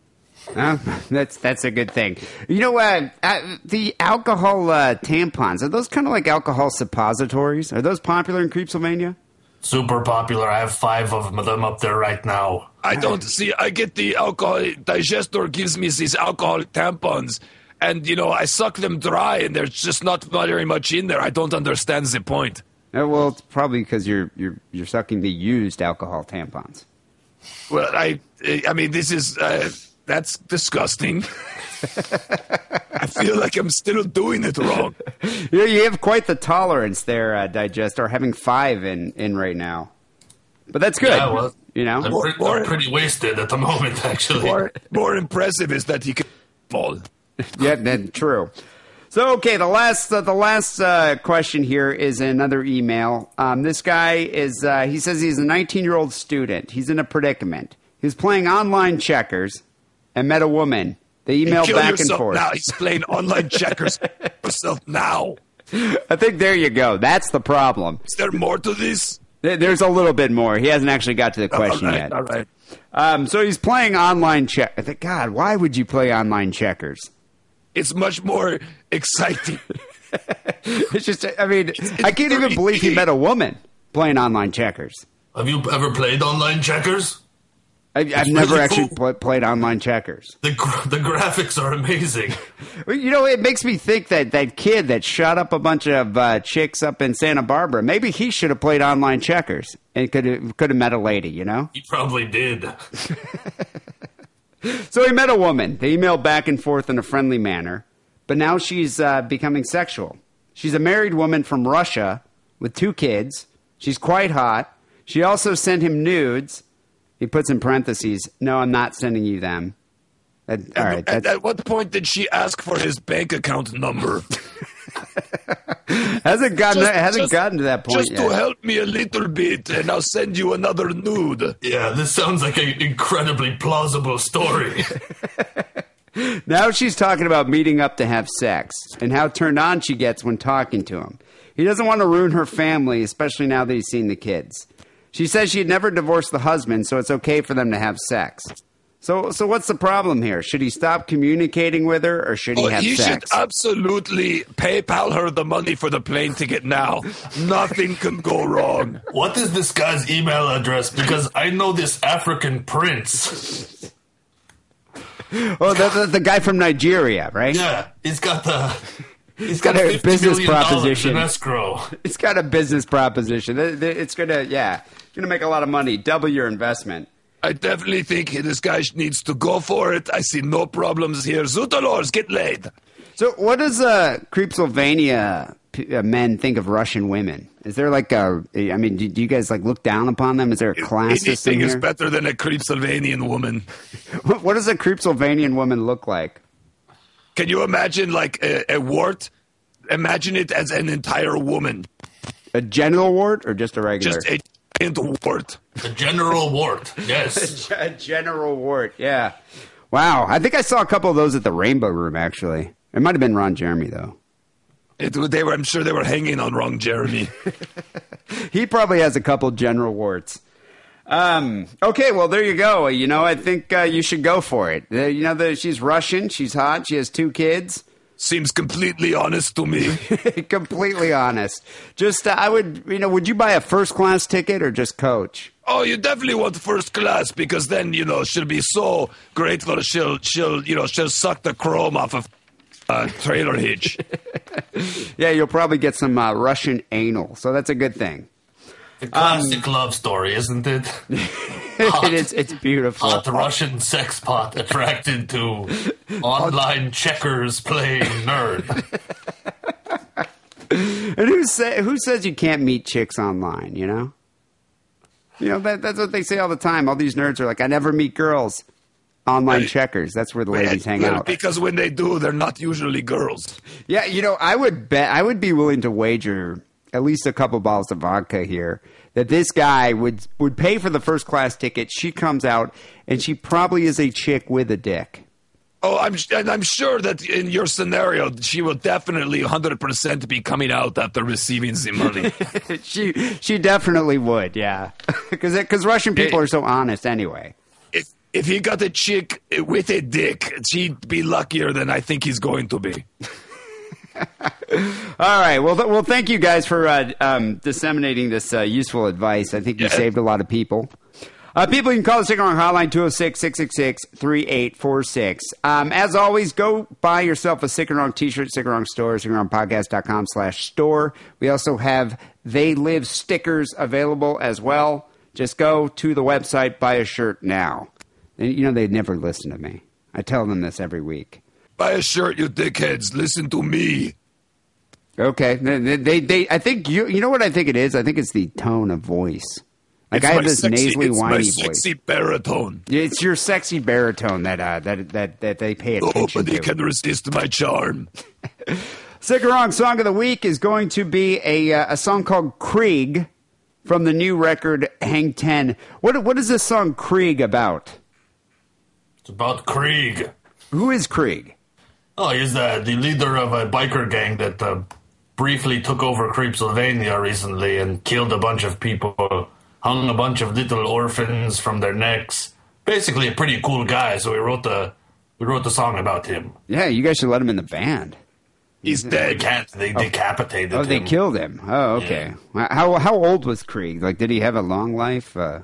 Uh, that's that's a good thing. You know what? Uh, the alcohol uh, tampons, are those kind of like alcohol suppositories? Are those popular in Creepsylvania? Super popular. I have five of them up there right now. I don't see. I get the alcohol. Digestor gives me these alcohol tampons, and, you know, I suck them dry, and there's just not very much in there. I don't understand the point. Uh, well, it's probably because you're you're you're sucking the used alcohol tampons. Well, I I mean, this is uh, that's disgusting. I feel like I'm still doing it wrong. You, you have quite the tolerance there, uh, Digestor, having five in, in right now. But that's good. Yeah, well, you know? I'm, pre- more, I'm pretty wasted at the moment, actually. More, more impressive is that he can ball. Yeah, that's true. So, okay, the last uh, the last uh, question here is another email. Um, this guy is, uh, he says he's a nineteen-year-old student. He's in a predicament. He's playing online checkers and met a woman. They email hey, back and forth. Now. He's playing online checkers yourself now. I think there you go. That's the problem. Is there more to this? There's a little bit more. He hasn't actually got to the question all right, yet. All right. Um, so he's playing online checkers. God, why would you play online checkers? It's much more exciting. It's just, I mean, it's, it's I can't even easy. believe he met a woman playing online checkers. Have you ever played online checkers? I, I've really never actually cool. pl- played online checkers. The gra- the graphics are amazing. You know, it makes me think that that kid that shot up a bunch of uh, chicks up in Santa Barbara, maybe he should have played online checkers and could could have met a lady, you know? He probably did. So he met a woman. They emailed back and forth in a friendly manner, but now she's uh, becoming sexual. She's a married woman from Russia with two kids. She's quite hot. She also sent him nudes. He puts in parentheses, no, I'm not sending you them. That, all right, at, at what point did she ask for his bank account number? hasn't gotten just, hasn't just, gotten to that point just yet. Just to help me a little bit, and I'll send you another nude. Yeah, this sounds like an incredibly plausible story. Now she's talking about meeting up to have sex and how turned on she gets when talking to him. He doesn't want to ruin her family, especially now that he's seen the kids. She says she had never divorced the husband, so it's okay for them to have sex. So so what's the problem here? Should he stop communicating with her, or should he oh, have he sex? He should absolutely PayPal her the money for the plane ticket now. Nothing can go wrong. What is this guy's email address? Because I know this African prince. Oh, the, the, the guy from Nigeria, right? Yeah, he's got the... He's got, got a business proposition. It's got a business proposition. It's going to, yeah, it's going to make a lot of money. Double your investment. I definitely think this guy needs to go for it. I see no problems here. Zootalors, get laid. So what does uh, Creepsylvania p- men think of Russian women? Is there like a, I mean, do, do you guys like look down upon them? Is there a class system here? Anything is better than a Creepsylvanian woman. what, what does a Creepsylvanian woman look like? Can you imagine like a, a wart? Imagine it as an entire woman. A genital wart or just a regular? Just a giant wart. A general wart, yes. a, a general wart, yeah. Wow, I think I saw a couple of those at the Rainbow Room, actually. It might have been Ron Jeremy, though. It, they were, I'm sure they were hanging on Ron Jeremy. he probably has a couple general warts. Um, okay, well, there you go. You know, I think uh, you should go for it. Uh, you know, the, she's Russian. She's hot. She has two kids. Seems completely honest to me. completely honest. Just, uh, I would, you know, would you buy a first-class ticket or just coach? Oh, you definitely want first class because then, you know, she'll be so grateful. She'll, she'll you know, she'll suck the chrome off of Uh, trailer hitch. yeah, you'll probably get some uh, Russian anal, so that's a good thing. The classic um, love story, isn't it? Hot, it is, it's beautiful. Hot Russian sex pot attracted to online checkers playing nerd. and who say, who says you can't meet chicks online? You know, you know that, that's what they say all the time. All these nerds are like, I never meet girls. Online I, checkers. That's where the ladies I, hang out. Because when they do, they're not usually girls. Yeah, you know, I would bet, I would be willing to wager at least a couple bottles of vodka here that this guy would would pay for the first class ticket. She comes out, and she probably is a chick with a dick. Oh, I'm and I'm sure that in your scenario, she will definitely one hundred percent be coming out after receiving the money. she she definitely would, yeah, because because Russian people it, are so honest anyway. If he got a chick with a dick, she'd be luckier than I think he's going to be. All right. Well, th- well, thank you guys for uh, um, disseminating this uh, useful advice. I think you yeah. saved a lot of people. Uh, people, you can call the Sick and Wrong hotline, two oh six, six six six, three eight four six. Um, as always, go buy yourself a Sick and Wrong t-shirt, Sick and Wrong store, sickandwrongpodcast.com slash store. We also have They Live stickers available as well. Just go to the website, buy a shirt now. You know, they never listen to me. I tell them this every week. Buy a shirt, you dickheads. Listen to me. Okay. They, they, they, I think you, you know what I think it is? I think it's the tone of voice. Like it's I have this sexy, nasally whiny voice. It's my sexy voice. Baritone. It's your sexy baritone that, uh, that, that, that they pay attention to. Nobody can resist my charm. Sick and Wrong song of the week is going to be a, uh, a song called Krieg from the new record Hang Ten. What, what is this song Krieg about? It's about Krieg. Who is Krieg? Oh, he's uh, the leader of a biker gang that uh, briefly took over Creepsylvania recently and killed a bunch of people, hung a bunch of little orphans from their necks. Basically, a pretty cool guy. So we wrote the we wrote the song about him. Yeah, you guys should let him in the band. He's dead. They, can't, they oh. decapitated him. Oh, they him. killed him. Oh, okay. Yeah. How how old was Krieg? Like, did he have a long life? Uh...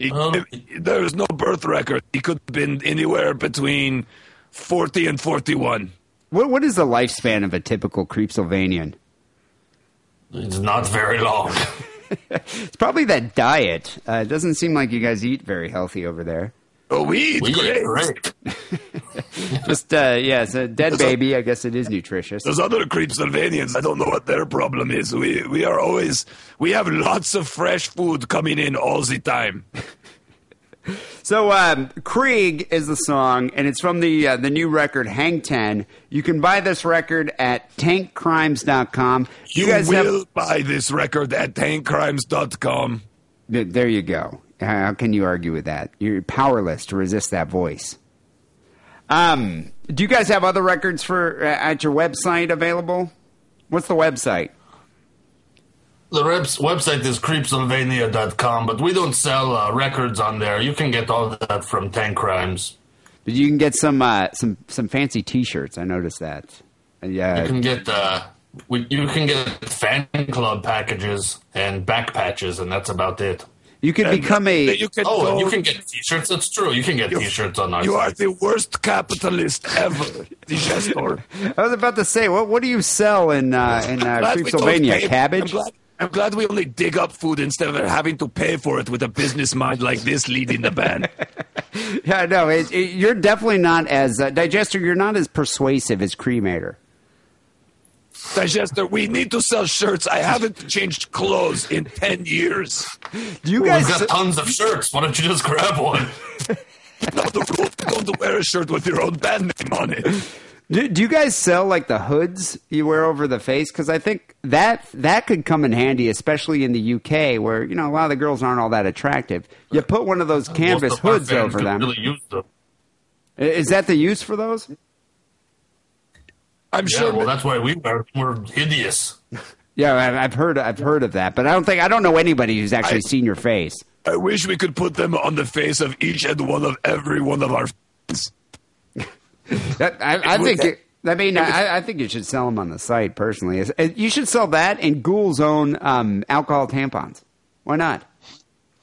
He, um, there is no birth record. He could have been anywhere between forty and forty-one. What What is the lifespan of a typical Creepsylvanian? It's not very long. It's probably that diet. Uh, it doesn't seem like you guys eat very healthy over there. Oh, we eat we great. Eat great. Just, uh, yeah, it's a dead there's baby. A, I guess it is nutritious. There's other Creepsylvanians. I don't know what their problem is. We we are always, we have lots of fresh food coming in all the time. so, um, Krieg is the song, and it's from the, uh, the new record, Hang Ten. You can buy this record at tank crimes dot com. You, you guys will have... buy this record at tank crimes dot com. There you go. How can you argue with that? You're powerless to resist that voice. Um, do you guys have other records for uh, at your website available? What's the website? The reps, website is creepsylvania dot com, but we don't sell uh, records on there. You can get all that from Tank Crimes. But you can get some uh, some some fancy T-shirts. I noticed that. Yeah, you can get uh, we, you can get fan club packages and back patches, and that's about it. You can and become a... You can oh, go, you can get T-shirts. That's true. You can get you, T-shirts on our You site. Are the worst capitalist ever, Digestor. I was about to say, what What do you sell in uh, in uh, Creepsylvania? Cabbage? I'm glad, I'm glad we only dig up food instead of having to pay for it with a business mind like this leading the band. yeah, no, it, it, you're definitely not as... Uh, Digestor, you're not as persuasive as Cremator. Digestor, we need to sell shirts. I haven't changed clothes in ten years. Do you guys We've got tons of shirts. Why don't you just grab one? No, the rule is don't wear a shirt with your own band name on it. Do, do you guys sell, like, the hoods you wear over the face? Because I think that that could come in handy, especially in the U K where, you know, a lot of the girls aren't all that attractive. You put one of those canvas Most of hoods over them. Really use them. Is that the use for those? I'm yeah, sure. Well, that, that's why we wear we're hideous. Yeah, I've heard I've heard of that, but I don't think I don't know anybody who's actually I, seen your face. I wish we could put them on the face of each and one of every one of our fans. That, I, I think it, I mean I, I think you should sell them on the site personally. You should sell that and Ghoul's own um, alcohol tampons. Why not?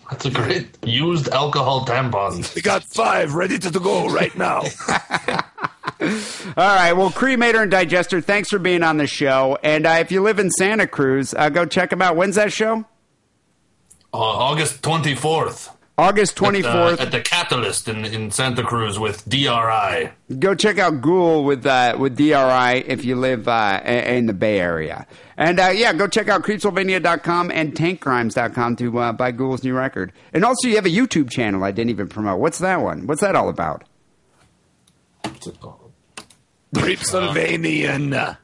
That's a great used alcohol tampons. We got five ready to go right now. All right. Well, Cremator and Digestor, thanks for being on the show. And uh, if you live in Santa Cruz, uh, go check them out. When's that show? Uh, August twenty-fourth. August twenty-fourth. At the, at the Catalyst in, in Santa Cruz with D R I. Go check out Ghoul with uh, with D R I if you live uh, in the Bay Area. And, uh, yeah, go check out Creepsylvania dot com and tank crimes dot com to uh, buy Ghoul's new record. And also you have a YouTube channel I didn't even promote. What's that one? What's that all about? It's about Creepsylvania.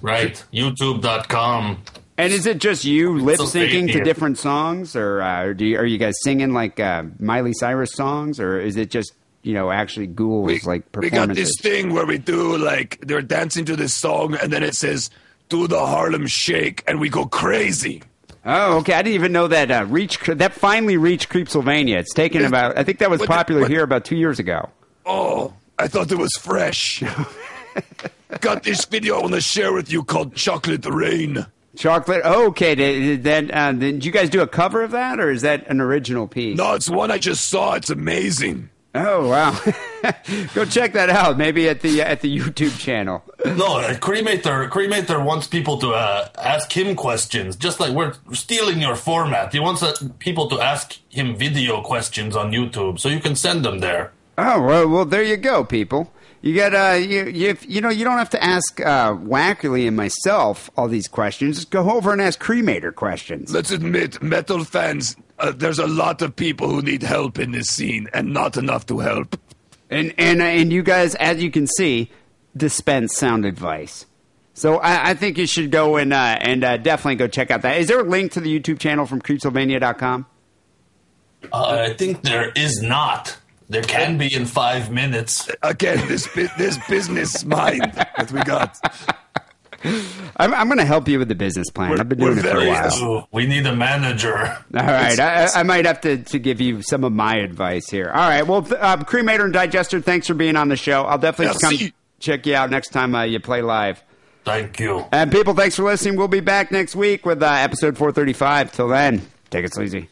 Right. YouTube dot com. And is it just you lip syncing to different songs, or, uh, or do you, are you guys singing like uh, Miley Cyrus songs, or is it just you know actually Ghoul's we, like performances? We got this thing where we do like they're dancing to this song, and then it says "Do the Harlem Shake," and we go crazy. Oh, okay. I didn't even know that uh, reach that finally reached Creepsylvania. It's taken it's, about I think that was what, popular what, here about two years ago. Oh, I thought it was fresh. Got this video I want to share with you called "Chocolate Rain." Chocolate. Oh, okay. Then, uh, did you guys do a cover of that, or is that an original piece? No, it's one I just saw. It's amazing. Oh wow! Go check that out. Maybe at the uh, at the YouTube channel. No, Cremator. Cremator wants people to uh, ask him questions, just like we're stealing your format. He wants uh, people to ask him video questions on YouTube, so you can send them there. Oh well, well there you go, people. You got uh, you, you you know you don't have to ask uh, Wackerly and myself all these questions. Just go over and ask Cremator questions. Let's admit, metal fans, uh, there's a lot of people who need help in this scene, and not enough to help. And and uh, and you guys, as you can see, dispense sound advice. So I, I think you should go and uh, and uh, definitely go check out that. Is there a link to the YouTube channel from Creepsylvania dot com? Uh, I think there is not. There can be in five minutes. Again, this this business mind that we got. I'm, I'm going to help you with the business plan. We're, I've been doing it for a while. Ooh, we need a manager. All right. I, I might have to, to give you some of my advice here. All right. Well, uh, Cremator and Digestor, thanks for being on the show. I'll definitely come you. check you out next time uh, you play live. Thank you. And people, thanks for listening. We'll be back next week with uh, episode four thirty-five. Till then, take it sleazy.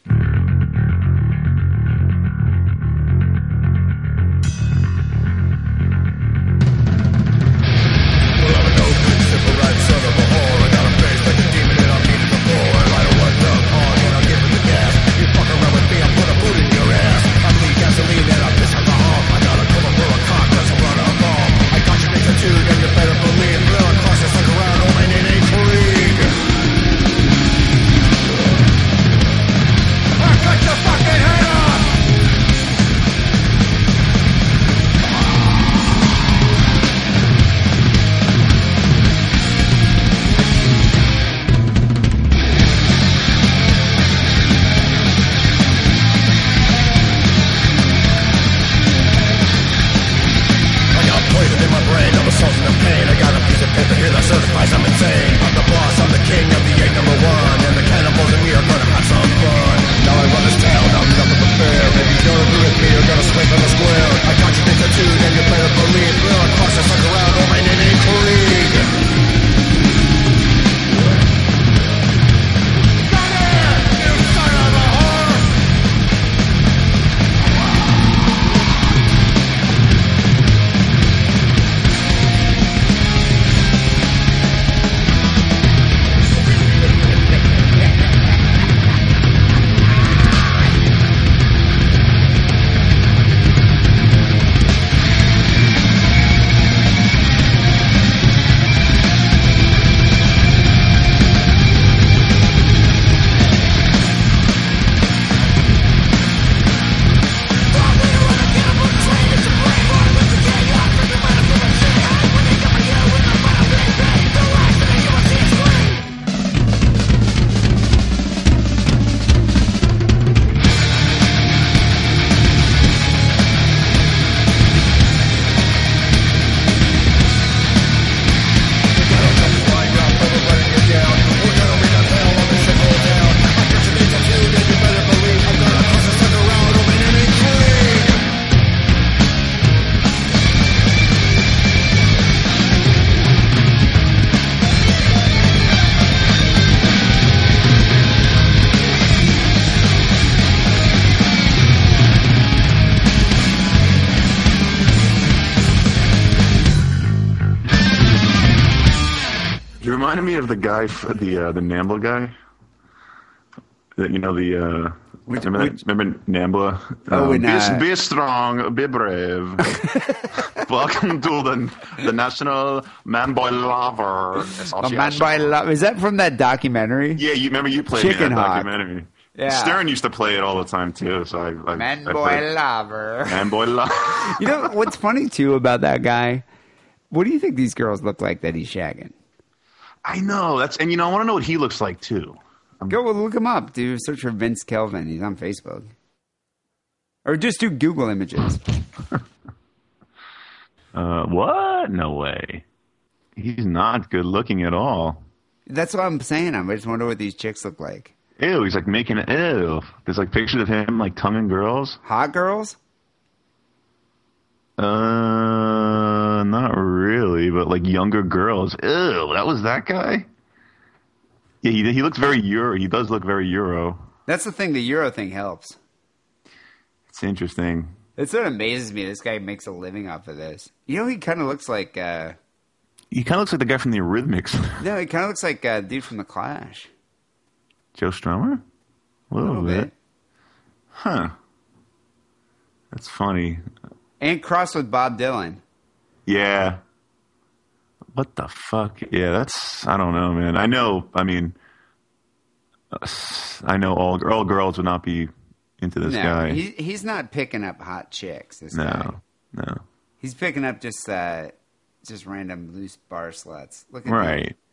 reminded me of the guy, the uh, the Nambla guy. That you know the. Uh, Which, remember, which, remember Nambla? Oh, um, we be, be strong, be brave. Welcome to the the National Man Boy Lover. Man Boy Lover. Is that from that documentary? Yeah, you remember you played Chicken me in that Hawk. Documentary. Yeah. Stern used to play it all the time too. So I, I Man I Boy Lover. Man Boy Lover. You know what's funny too about that guy? What do you think these girls look like that he's shagging? I know that's, and you know I want to know what he looks like too. Um, Go look him up, dude. Search for Vince Kelvin. He's on Facebook. Or just do Google images. uh, what? No way. He's not good looking at all. That's what I'm saying. I just wonder what these chicks look like. Ew, he's like making it. Ew. There's like pictures of him like tonguing girls. Hot girls? Uh, not really, but like younger girls. Ew, that was that guy? Yeah, he, he looks very Euro. He does look very Euro. That's the thing. The Euro thing helps. It's interesting. That's what amazes me. This guy makes a living off of this. You know, he kind of looks like... Uh, he kind of looks like the guy from the Eurythmics. No, he kind of looks like a uh, dude from The Clash. Joe Strummer? A little, a little bit. bit. Huh. That's funny. And crossed with Bob Dylan. Yeah. What the fuck? Yeah, that's, I don't know, man. I know, I mean, I know all, all girls would not be into this no, guy. He, he's not picking up hot chicks, this no, guy. No, no. He's picking up just uh, just random loose bar sluts. Look at right. These,